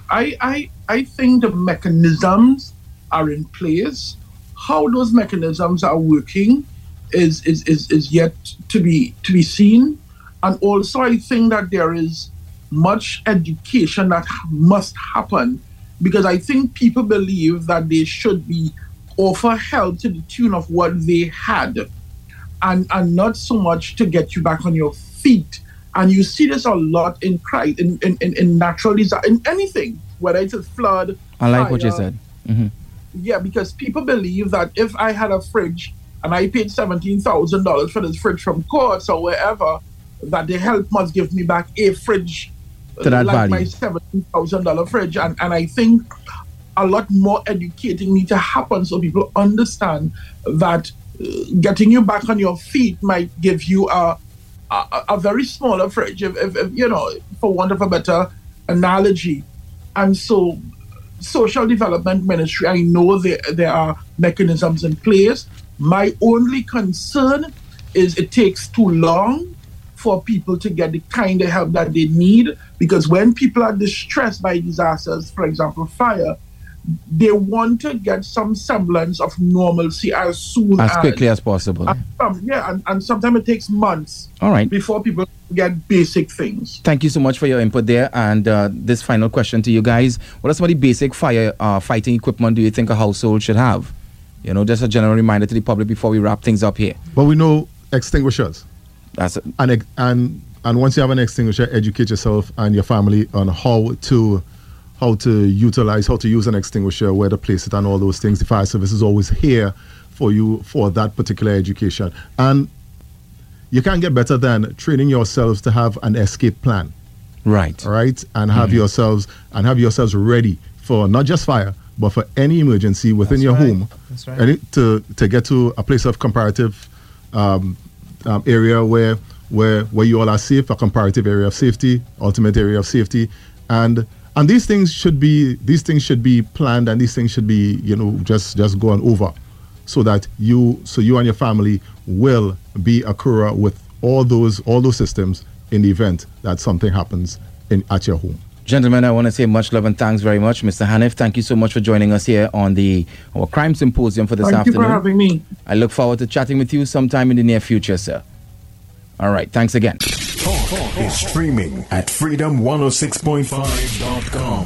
I, I, I think the mechanisms are in place. How those mechanisms are working is is, is, is yet to be to be seen. And also, I think that there is much education that must happen, because I think people believe that they should be offer help to the tune of what they had, and, and not so much to get you back on your feet. And you see this a lot in crisis, in, in, in, in natural disaster, in anything, whether it's a flood. I like fire, what you said. Mm-hmm. Yeah, because people believe that if I had a fridge and I paid seventeen thousand dollars for this fridge from Courts or wherever, that the help must give me back a fridge to that like value. My seventeen thousand dollars fridge. And, and I think a lot more educating needs to happen so people understand that uh, getting you back on your feet might give you a a, a very smaller fridge, if, if, if, you know, for want of a better analogy. And so Social Development Ministry, I know there, there are mechanisms in place. My only concern is it takes too long for people to get the kind of help that they need, because when people are distressed by disasters, for example, fire, they want to get some semblance of normalcy as soon as... As quickly as possible. And some, yeah, and, and sometimes it takes months All right. before people get basic things. Thank you so much for your input there. And uh, this final question to you guys, what are some of the basic fire uh, fighting equipment do you think a household should have? You know, just a general reminder to the public before we wrap things up here. But we know extinguishers. That's it. And, and and once you have an extinguisher, educate yourself and your family on how to how to utilize, how to use an extinguisher, where to place it, and all those things. The fire service is always here for you for that particular education. And you can't get better than training yourselves to have an escape plan, right? Right, and have mm-hmm. yourselves and have yourselves ready for not just fire, but for any emergency within That's your right. home. That's right. And to to get to a place of comparative. Um, Um, area where where where you all are safe, a comparative area of safety, ultimate area of safety, and and these things should be these things should be planned, and these things should be, you know, just just gone over, so that you so you and your family will be accurate with all those all those systems in the event that something happens in at your home. Gentlemen, I want to say much love and thanks very much. Mister Hanif, thank you so much for joining us here on the our crime symposium for this thank afternoon. Thank you for having me. I look forward to chatting with you sometime in the near future, sir. All right, thanks again. Talk, Talk is streaming at freedom one oh six point five dot com.